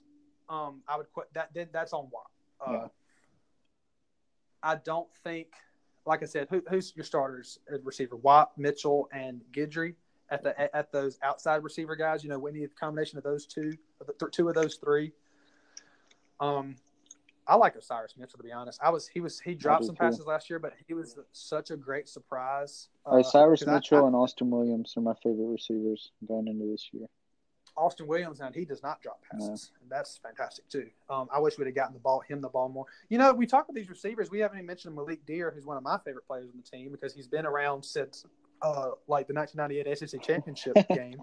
um, I would – that that's on W A P. Uh, yeah. I don't think – like I said, who, who's your starters at receiver? W A P, Mitchell, and Guidry at the at those outside receiver guys. You know, we need a combination of those two, two of those three. Um, I like Osiris Mitchell, to be honest. I was he was he dropped some passes too. Last year, but he was such a great surprise. Uh, Osiris Mitchell I, I, and Austin Williams are my favorite receivers going into this year. Austin Williams, and he does not drop passes. No. And that's fantastic too. Um, I wish we'd have gotten the ball him the ball more. You know, we talk about these receivers. We haven't even mentioned Malik Deer, who's one of my favorite players on the team because he's been around since uh, like the nineteen ninety-eight S E C championship game.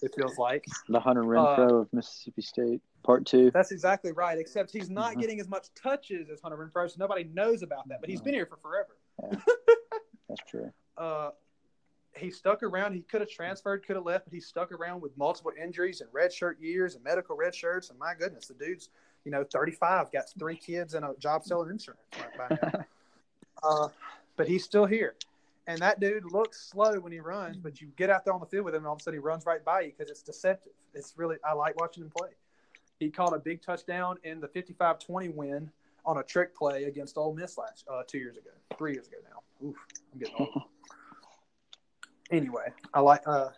It feels like the Hunter Renfrow uh, of Mississippi State, part two. That's exactly right. Except he's not mm-hmm. getting as much touches as Hunter Renfrow, so nobody knows about that. But he's mm-hmm. been here for forever. Yeah. That's true. Uh, He stuck around. He could have transferred, could have left, but he stuck around with multiple injuries and redshirt years and medical redshirts. And my goodness, the dude's, you know, thirty-five, got three kids and a job selling insurance right by now. uh, but he's still here. And that dude looks slow when he runs, but you get out there on the field with him, and all of a sudden he runs right by you because it's deceptive. It's really, I like watching him play. He caught a big touchdown in the fifty-five twenty win on a trick play against Ole Miss last uh, two years ago, three years ago now. Oof, I'm getting old. Anyway, I like. Uh,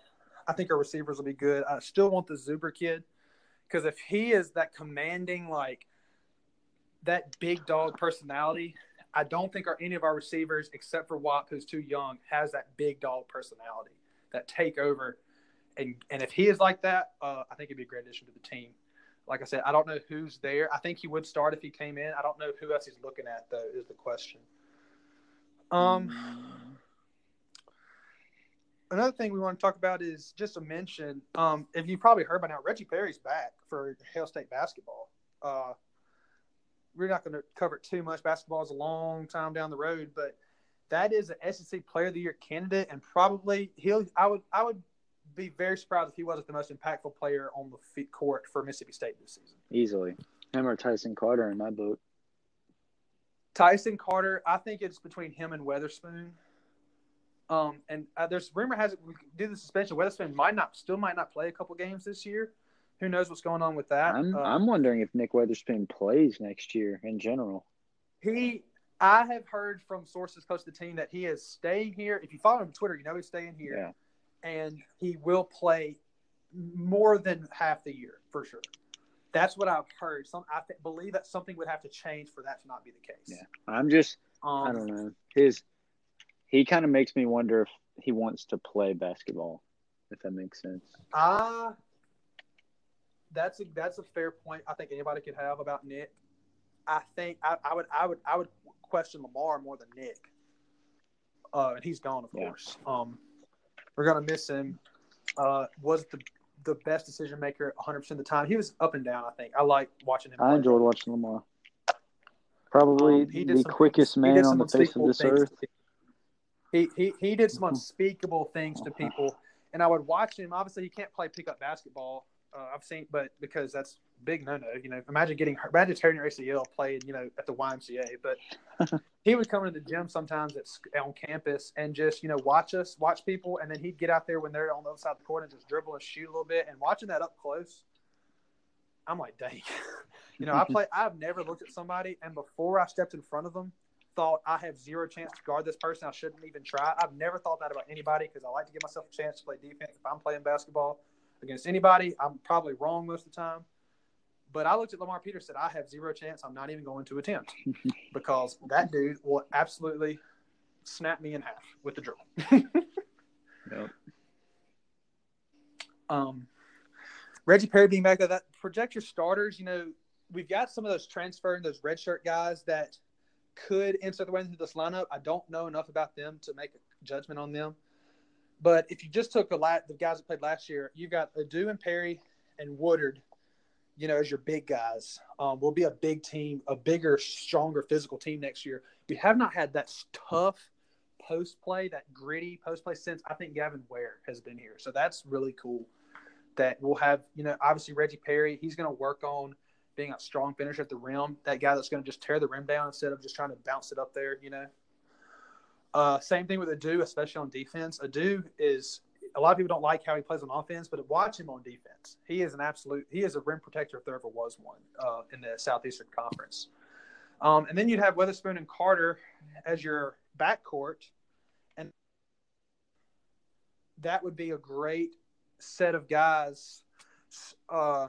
I think our receivers will be good. I still want the Zuber kid because if he is that commanding, like that big dog personality, I don't think our, any of our receivers, except for W A P, who's too young, has that big dog personality, that takeover. And and if he is like that, uh, I think he'd be a great addition to the team. Like I said, I don't know who's there. I think he would start if he came in. I don't know who else he's looking at, though, is the question. Um. Mm. Another thing we want to talk about is just a mention. Um, if you probably heard by now, Reggie Perry's back for Hale State basketball. Uh, we're not going to cover it too much. Basketball is a long time down the road, but that is an S E C Player of the Year candidate, and probably he'll. I would I would be very surprised if he wasn't the most impactful player on the court for Mississippi State this season. Easily, him or Tyson Carter in my boat. Tyson Carter, I think it's between him and Weatherspoon. Um, and uh, there's rumor has it due to the suspension, Weatherspoon might not still might not play a couple games this year. Who knows what's going on with that? I'm uh, I'm wondering if Nick Weatherspoon plays next year in general. He, I have heard from sources close to the team that he is staying here. If you follow him on Twitter, you know he's staying here, yeah. And he will play more than half the year for sure. That's what I've heard. Some I th- believe that something would have to change for that to not be the case. Yeah, I'm just um, I don't know his. He kind of makes me wonder if he wants to play basketball, if that makes sense. Ah, uh, that's a that's a fair point. I think anybody could have about Nick. I think I, I would I would I would question Lamar more than Nick. Uh, and he's gone, of yeah. course. Um, we're gonna miss him. Uh, was the the best decision maker one hundred percent of the time. He was up and down. I think I like watching him. I play. enjoyed watching Lamar. Probably um, the some, quickest man on the face of this earth. He, he he did some unspeakable things to people, and I would watch him. Obviously, he can't play pickup basketball. Uh, I've seen, but because that's big no no. You know, imagine getting imagine tearing your A C L playing. You know, at the Y M C A. But he would come into the gym sometimes at on campus and just you know watch us watch people, and then he'd get out there when they're on the other side of the court and just dribble and shoot a little bit. And watching that up close, I'm like, dang. you know, I play. I've never looked at somebody, and before I stepped in front of them. Thought I have zero chance to guard this person. I shouldn't even try. I've never thought that about anybody because I like to give myself a chance to play defense. If I'm playing basketball against anybody, I'm probably wrong most of the time. But I looked at Lamar Peterson. I have zero chance. I'm not even going to attempt because that dude will absolutely snap me in half with the dribble. Yep. Um, Reggie Perry being back there, that project your starters. You know, we've got some of those transfer and those redshirt guys that – could insert their way into this lineup. I don't know enough about them to make a judgment on them. But if you just took the, la- the guys that played last year, you've got Adu and Perry and Woodard, you know, as your big guys. Um, we'll be a big team, a bigger, stronger physical team next year. We have not had that tough post play, that gritty post play since I think Gavin Ware has been here. So that's really cool that we'll have, you know, obviously Reggie Perry, he's going to work on being a strong finisher at the rim, that guy that's going to just tear the rim down instead of just trying to bounce it up there, you know. Uh, same thing with Adu, especially on defense. Adu is a lot of people don't like how he plays on offense, but watch him on defense. He is an absolute – he is a rim protector if there ever was one uh, in the Southeastern Conference. Um, and then you'd have Weatherspoon and Carter as your backcourt, and that would be a great set of guys. Uh,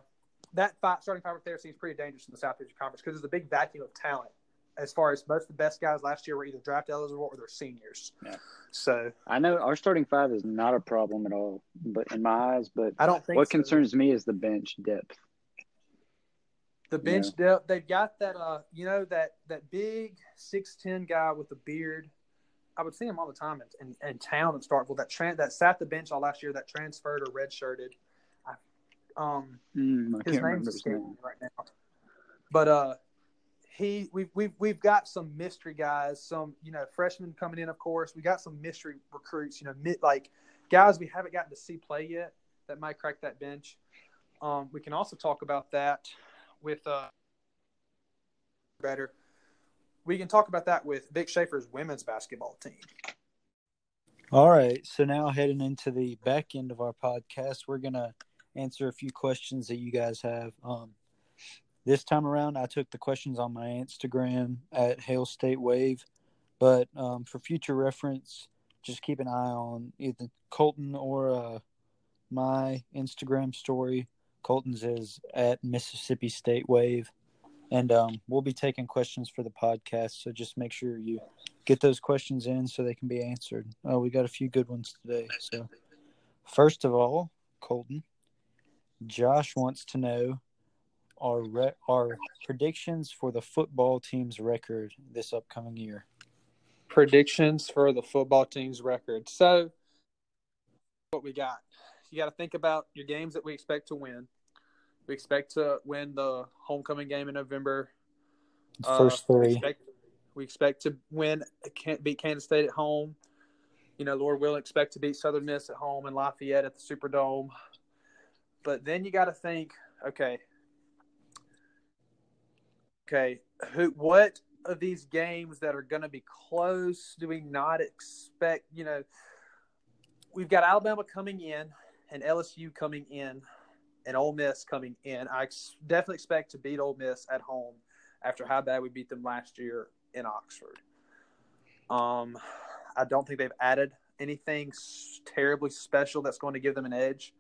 that five, starting five there seems pretty dangerous in the Southeastern Conference because there's a big vacuum of talent. As far as most of the best guys last year were either draft eligible or they're seniors. Yeah. So I know our starting five is not a problem at all, but in my eyes, but I don't think what so. concerns me is the bench depth. The bench yeah. depth, they've got that, uh, you know, that, that big six ten guy with the beard. I would see him all the time in, in, in town in Starkville. That tran- that sat the bench all last year. That transferred or redshirted. I, um, mm, I his name's escaping me right now, but uh. He, we've we've we've got some mystery guys, some you know freshmen coming in. Of course, we got some mystery recruits, you know, mid, like guys we haven't gotten to see play yet that might crack that bench. Um, we can also talk about that with uh, better. We can talk about that with Vic Schaefer's women's basketball team. All right, so now heading into the back end of our podcast, we're gonna answer a few questions that you guys have. Um, This time around, I took the questions on my Instagram at Hail State Wave. But um, for future reference, just keep an eye on either Colton or uh, my Instagram story. Colton's is at Mississippi State Wave. And um, we'll be taking questions for the podcast, so just make sure you get those questions in so they can be answered. Uh, we got a few good ones today. So, first of all, Colton, Josh wants to know, Our, re- our predictions for the football team's record this upcoming year. Predictions for the football team's record. So, what we got? You got to think about your games that we expect to win. We expect to win the homecoming game in November. First uh, three. We expect, we expect to win, beat Kansas State at home. You know, Lord will expect to beat Southern Miss at home and Lafayette at the Superdome. But then you got to think, okay, Okay, who? What of these games that are going to be close do we not expect? You know, we've got Alabama coming in and L S U coming in and Ole Miss coming in. I ex- definitely expect to beat Ole Miss at home after how bad we beat them last year in Oxford. Um, I don't think they've added anything terribly special that's going to give them an edge.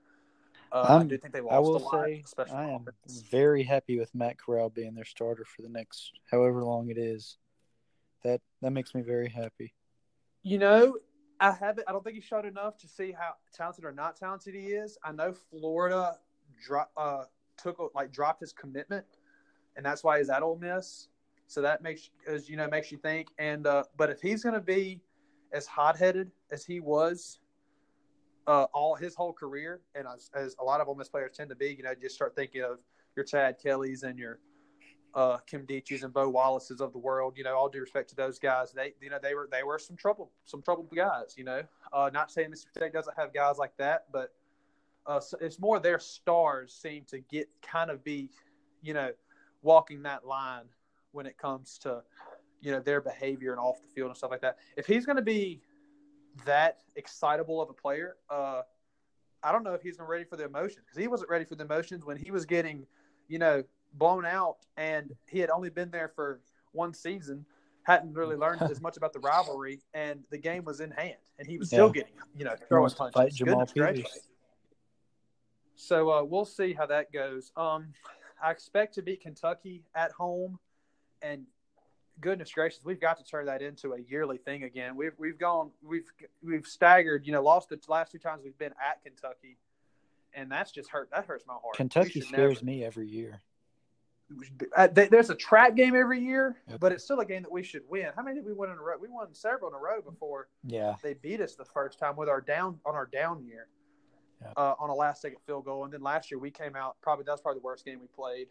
Uh, I do think they lost I will a lot, say, especially I am offense. very happy with Matt Corral being their starter for the next however long it is. That that makes me very happy. You know, I haven't. I don't think he showed enough to see how talented or not talented he is. I know Florida dro- uh, took like dropped his commitment, and that's why he's at Ole Miss. So that makes as you know makes you think. And uh, but if he's going to be as hot-headed as he was. Uh, all his whole career, and as, as a lot of Ole Miss players tend to be, you know, just start thinking of your Chad Kellys and your uh, Kim Deaches and Bo Wallaces of the world. You know, all due respect to those guys, they, you know, they were they were some trouble, some troubled guys. You know, uh, not saying Mississippi State doesn't have guys like that, but uh, so it's more their stars seem to get kind of be, you know, walking that line when it comes to, you know, their behavior and off the field and stuff like that. If he's going to be that excitable of a player, uh, I don't know if he's been ready for the emotions, because he wasn't ready for the emotions when he was getting, you know, blown out, and he had only been there for one season, hadn't really learned as much about the rivalry, and the game was in hand, and he was yeah. still getting, you know, throwing punches. So uh, we'll see how that goes. Um, I expect to beat Kentucky at home, and goodness gracious, we've got to turn that into a yearly thing again. We've we've gone, we've we've staggered. You know, lost the last two times we've been at Kentucky, and that's just hurt. That hurts my heart. Kentucky scares never, me every year. There's a trap game every year, yep. but it's still a game that we should win. How many did we win in a row? We won several in a row before. Yeah, they beat us the first time with our down on our down year, yep. uh, on a last second field goal, and then last year we came out probably that's probably the worst game we played.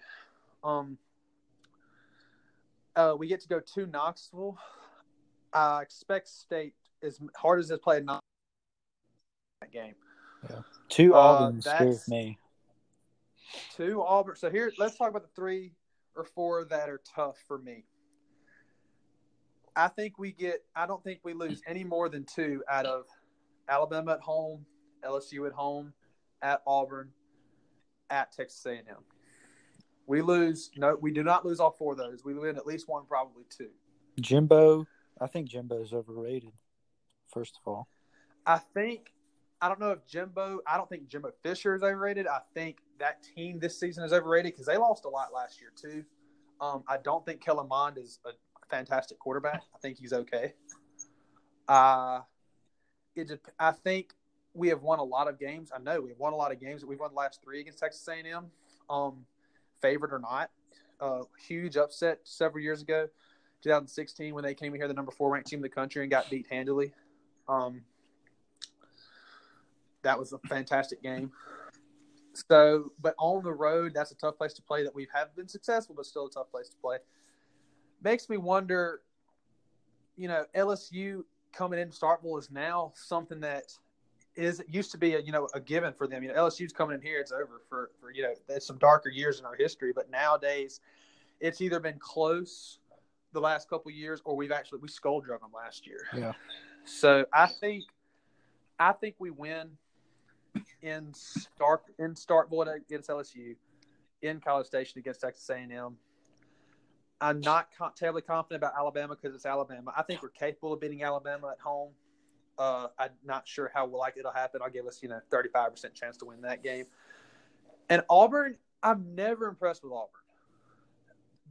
Um. Uh, we get to go to Knoxville. I expect State, as hard as they play in Knoxville, that game. Yeah. Two Auburn uh, scares me. Two Auburn. So here, let's talk about the three or four that are tough for me. I think we get – I don't think we lose any more than two out of Alabama at home L S U at home, at Auburn, at Texas A and M. We lose – no, we do not lose all four of those. We win at least one, probably two. Jimbo – I think Jimbo is overrated, first of all. I think – I don't know if Jimbo – I don't think Jimbo Fisher is overrated. I think that team this season is overrated because they lost a lot last year too. Um, I don't think Kellen Mond is a fantastic quarterback. I think he's okay. Uh, it, I think we have won a lot of games. I know we've won a lot of games. We've won the last three against Texas A and M. Um, favored or not, a uh, huge upset several years ago, twenty sixteen, when they came in here, the number four ranked team in the country, and got beat handily. Um, that was a fantastic game. So, but on the road, that's a tough place to play that we've have been successful, but still a tough place to play. Makes me wonder, you know, L S U coming in Starkville is now something that is it used to be a, you know, a given for them. You know, L S U's coming in here, it's over for, for, you know, there's some darker years in our history, but nowadays it's either been close the last couple of years or we've actually, we skull drug them last year. Yeah. So I think, I think we win in Stark, in Starkville against L S U, in College Station against Texas A and M. I'm not terribly confident about Alabama because it's Alabama. I think we're capable of beating Alabama at home. Uh, I'm not sure how likely it'll happen. I'll give us, you know, thirty-five percent chance to win that game. And Auburn, I'm never impressed with Auburn.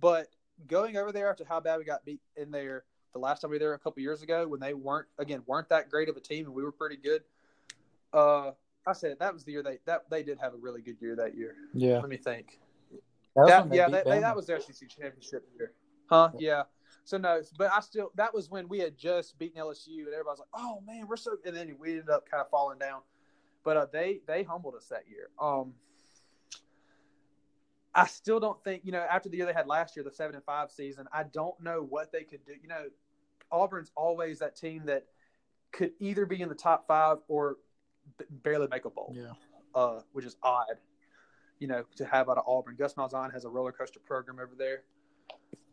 But going over there after how bad we got beat in there the last time we were there a couple years ago when they weren't, again, weren't that great of a team and we were pretty good. Uh, I said that was the year they that they did have a really good year that year. Yeah. Let me think. That that, yeah, that, they, that was their S E C championship year. Huh? Yeah. yeah. So, no, but I still – that was when we had just beaten L S U and everybody's like, oh, man, we're so – and then we ended up kind of falling down. But uh, they they humbled us that year. Um, I still don't think – you know, after the year they had last year, the seven and five season, I don't know what they could do. You know, Auburn's always that team that could either be in the top five or b- barely make a bowl, yeah. uh, which is odd, you know, to have out of Auburn. Gus Malzahn has a roller coaster program over there.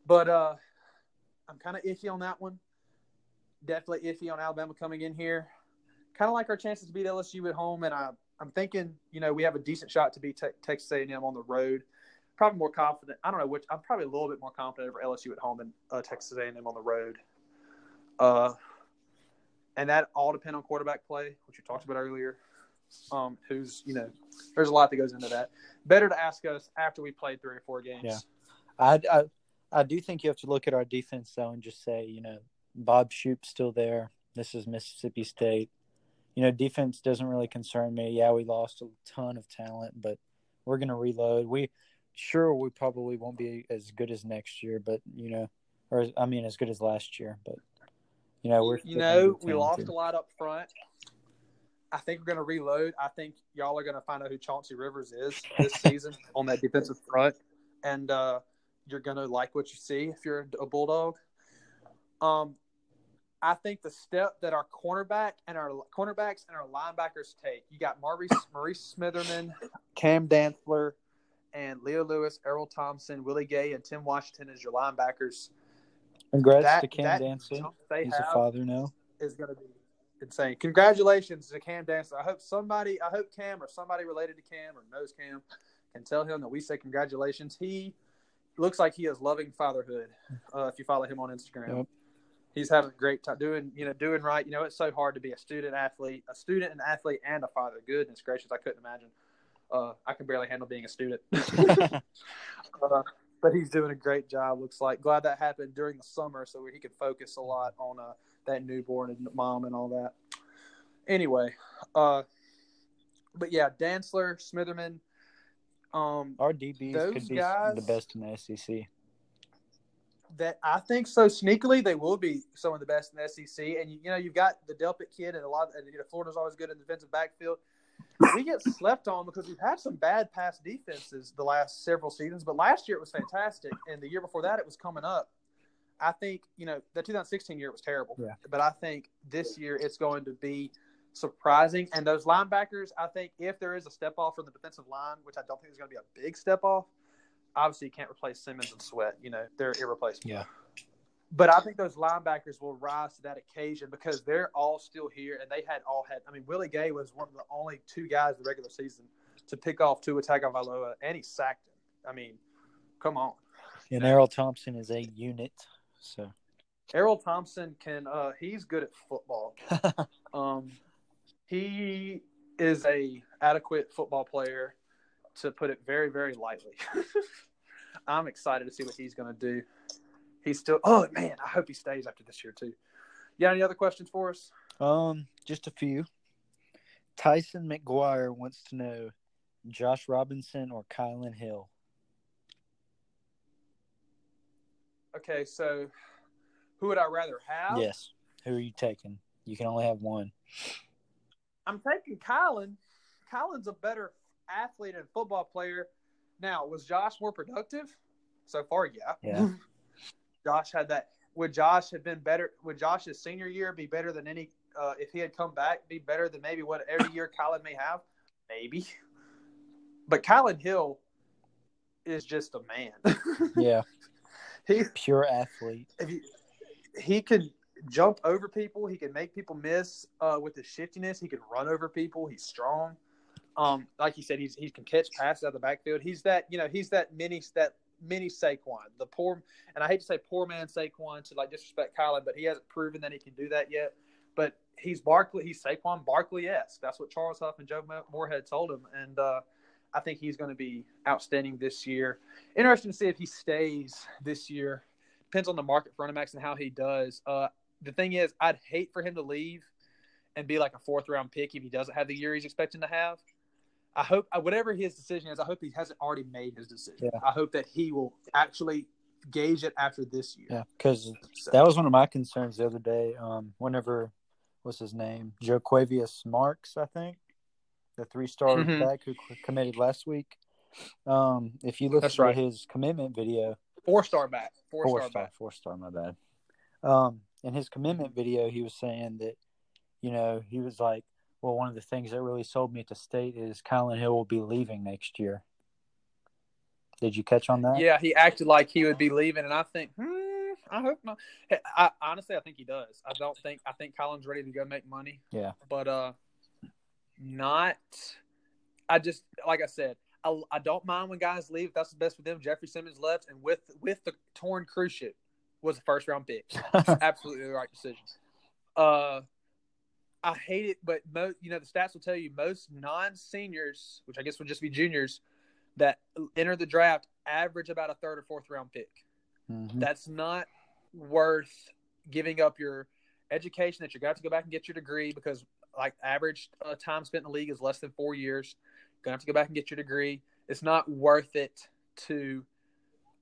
But – uh I'm kind of iffy on that one. Definitely iffy on Alabama coming in here. Kind of like our chances to beat L S U at home, and I, I'm thinking, you know, we have a decent shot to beat te- Texas A and M on the road. Probably more confident. I don't know which. I'm probably a little bit more confident over L S U at home than uh, Texas A and M on the road. Uh, and that all depends on quarterback play, which we talked about earlier. Um, who's, you know, there's a lot that goes into that. Better to ask us after we played three or four games. Yeah, I. I... I do think you have to look at our defense, though, and just say, you know, Bob Shoup's still there. This is Mississippi State. You know, defense doesn't really concern me. Yeah, we lost a ton of talent, but we're going to reload. We sure we probably won't be as good as next year, but, you know, or I mean, as good as last year. But, you know, we're – you know, we lost too. a lot up front. I think we're going to reload. I think y'all are going to find out who Chauncey Rivers is this season on that defensive front. And, uh, you're going to like what you see if you're a Bulldog. Um, I think the step that our cornerback and our cornerbacks and our linebackers take, you got Maurice, Maurice Smitherman, Cam Dantzler, and Leo Lewis, Errol Thompson, Willie Gay, and Tim Washington as your linebackers. Congrats that, to Cam Dantzler. He's a father now. Is going to be insane. Congratulations to Cam Dantzler. I hope somebody, I hope Cam or somebody related to Cam or knows Cam can tell him that we say congratulations. He looks like he is loving fatherhood. Uh, if you follow him on Instagram, yep. He's having a great time doing, you know, doing right. You know, it's so hard to be a student athlete, a student and athlete, and a father. Goodness gracious, I couldn't imagine. Uh, I can barely handle being a student. uh, but he's doing a great job. Looks like glad that happened during the summer, so he could focus a lot on uh, that newborn and mom and all that. Anyway, uh, but yeah, Dantzler, Smitherman. Um, Our D Bs could be the best in the S E C. That I think so sneakily they will be some of the best in the S E C. And you know you've got the Delpit kid and a lot. And, you know, Florida's always good in the defensive backfield. We get slept on because we've had some bad pass defenses the last several seasons. But last year it was fantastic, and the year before that it was coming up. I think you know the two thousand sixteen year was terrible, yeah. But I think this year it's going to be surprising. And those linebackers, I think if there is a step off from the defensive line, which I don't think is going to be a big step off, obviously you can't replace Simmons and Sweat. You know, they're irreplaceable. Yeah. But I think those linebackers will rise to that occasion because they're all still here, and they had all had. I mean, Willie Gay was one of the only two guys in the regular season to pick off Tua Tagovailoa, and he sacked him. I mean, come on. And Errol Thompson is a unit. So Errol Thompson can uh, he's good at football. um, he is a adequate football player, to put it very, very lightly. I'm excited to see what he's going to do. He's still – oh, man, I hope he stays after this year too. You got any other questions for us? Um, just a few. Tyson McGuire wants to know, Josh Robinson or Kylan Hill? Okay, so who would I rather have? Yes. Who are you taking? You can only have one. I'm taking Kylan. Kylan's a better athlete and football player. Now, was Josh more productive? So far, yeah. Yeah. Josh had that. Would Josh have been better? Would Josh's senior year be better than any? Uh, if he had come back, be better than maybe what every year Kylan may have? Maybe. But Kylan Hill is just a man. Yeah. He's pure athlete. He, he can jump over people. He can make people miss uh, with his shiftiness. He can run over people. He's strong. Um, like he said, he's, he can catch passes out of the backfield. He's that, you know, he's that mini, that mini Saquon, the poor, and I hate to say poor man Saquon to like disrespect Kylan, but he hasn't proven that he can do that yet. But he's Barkley, he's Saquon Barkley-esque. That's what Charles Huff and Joe Moorhead told him. And uh, I think he's going to be outstanding this year. Interesting to see if he stays this year. Depends on the market for running backs and how he does. Uh, the thing is, I'd hate for him to leave and be like a fourth round pick if he doesn't have the year he's expecting to have. I hope whatever his decision is, I hope he hasn't already made his decision. Yeah. I hope that he will actually gauge it after this year. Yeah, because so. That was one of my concerns the other day. Um, whenever, what's his name? Joquavius Marks, I think, the three-star mm-hmm. back who committed last week. Um, if you look at right. his commitment video, four-star back, four-star, four-star back, four-star. My bad. Um, in his commitment video, he was saying that, you know, he was like, well, one of the things that really sold me to State is Kylan Hill will be leaving next year. Did you catch on that? Yeah, he acted like he would be leaving, and I think, hmm, I hope not. Hey, I, honestly, I think he does. I don't think – I think Kylan's ready to go make money. Yeah. But uh, not – I just – like I said, I, I don't mind when guys leave. That's the best for them. Jeffrey Simmons left, and with, with the torn cruise ship was a first-round pick. Absolutely the right decision. Uh I hate it, but, mo- you know, the stats will tell you most non-seniors, which I guess would just be juniors, that enter the draft average about a third or fourth round pick. Mm-hmm. That's not worth giving up your education that you're going to have to go back and get your degree because, like, average uh, time spent in the league is less than four years. You're going to have to go back and get your degree. It's not worth it to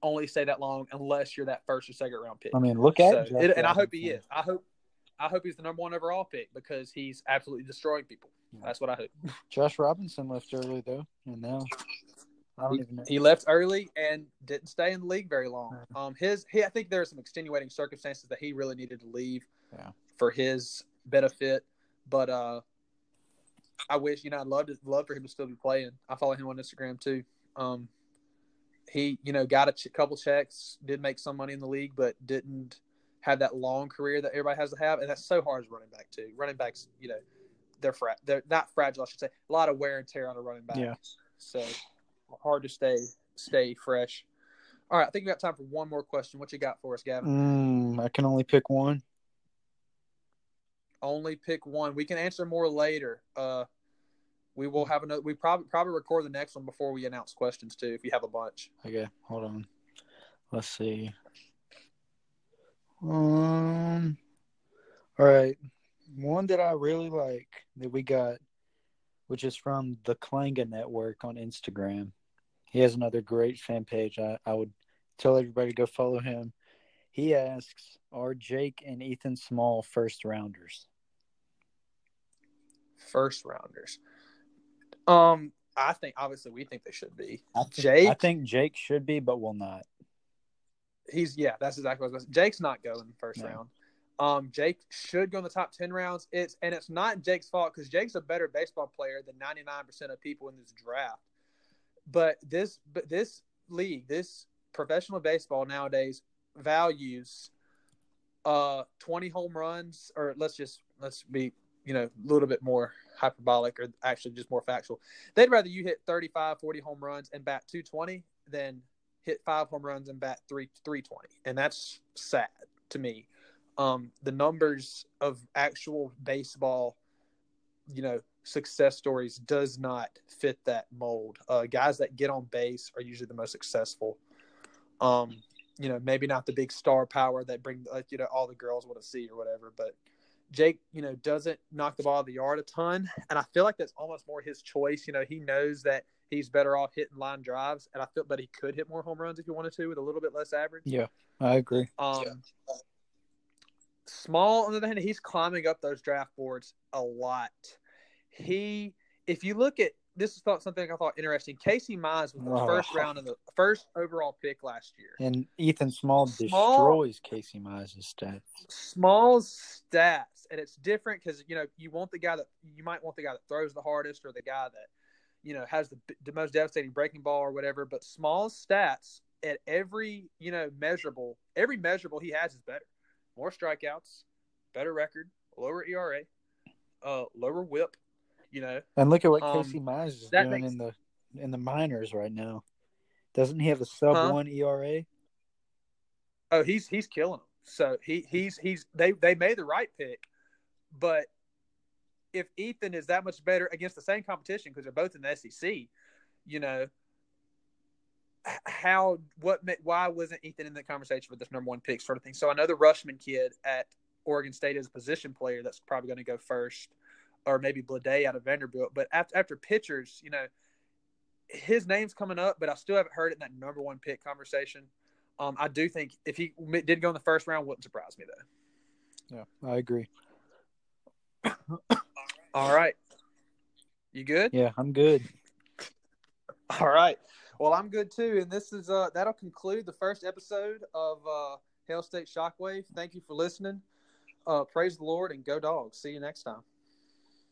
only stay that long unless you're that first or second round pick. I mean, look at so, it. And I hope he is. I hope – I hope he's the number one overall pick because he's absolutely destroying people. Yeah. That's what I hope. Josh Robinson left early, though, and now I don't he, even know. He left early and didn't stay in the league very long. Um, his, he, I think there are some extenuating circumstances that he really needed to leave yeah. for his benefit. But uh, I wish, you know, I'd love to love for him to still be playing. I follow him on Instagram too. Um, he, you know, got a ch- couple checks, did make some money in the league, but didn't have that long career that everybody has to have, and that's so hard as running back too. Running backs, you know, they're fra- they're not fragile, I should say. A lot of wear and tear on a running back. Yeah. So hard to stay stay fresh. All right, I think we got time for one more question. What you got for us, Gavin? Mm, I can only pick one. Only pick one. We can answer more later. Uh, we will have another. We probably probably record the next one before we announce questions too, if you have a bunch. Okay, hold on. Let's see. Um. All right, one that I really like that we got, which is from the Klanga Network on Instagram. He has another great fan page. I, I would tell everybody to go follow him. He asks, "Are Jake and Ethan Small first rounders?" First rounders. Um, I think obviously we think they should be. I th- Jake, I think Jake should be, but will not. He's yeah, that's exactly what I was going to say. Jake's not going in the first no. round. Um, Jake should go in the top ten rounds. It's and it's not Jake's fault because Jake's a better baseball player than ninety nine percent of people in this draft. But this but this league, this professional baseball nowadays values uh, twenty home runs, or let's just let's be you know a little bit more hyperbolic, or actually just more factual. They'd rather you hit thirty-five, forty home runs and bat two twenty than hit five home runs and bat three twenty, and that's sad to me. Um, the numbers of actual baseball, you know, success stories does not fit that mold. Uh, guys that get on base are usually the most successful. Um, you know, maybe not the big star power that bring, like, you know, all the girls want to see or whatever, but Jake, you know, doesn't knock the ball out of the yard a ton. And I feel like that's almost more his choice. You know, he knows that he's better off hitting line drives, and I feel, but he could hit more home runs if he wanted to with a little bit less average. Yeah, I agree. Um, yeah. Small, on the other hand, he's climbing up those draft boards a lot. He, if you look at this, is something I thought interesting. Casey Mize was the oh. first round of the first overall pick last year, and Ethan Small, Small destroys Casey Mize's stats. Small's stats, and it's different because you know you want the guy that you might want the guy that throws the hardest, or the guy that you know has the, the most devastating breaking ball or whatever. But Small's stats at every you know measurable, every measurable he has is better. More strikeouts, better record, lower E R A, uh, lower WHIP, you know. And look at what um, Casey Mize is doing makes... in the in the minors right now. Doesn't he have a sub huh? one E R A? Oh, he's he's killing them. So he he's he's they they made the right pick, but if Ethan is that much better against the same competition because they're both in the S E C, you know. How, what, why wasn't Ethan in the conversation with this number one pick sort of thing? So I know the Rushman kid at Oregon State is a position player that's probably going to go first, or maybe Blade out of Vanderbilt. But after, after pitchers, you know, his name's coming up, but I still haven't heard it in that number one pick conversation. Um, I do think if he did go in the first round, wouldn't surprise me though. Yeah, I agree. All right. You good? Yeah, I'm good. All right. Well, I'm good too, and this is uh, that'll conclude the first episode of uh, Hail State Shockwave. Thank you for listening. Uh, praise the Lord and go Dogs. See you next time.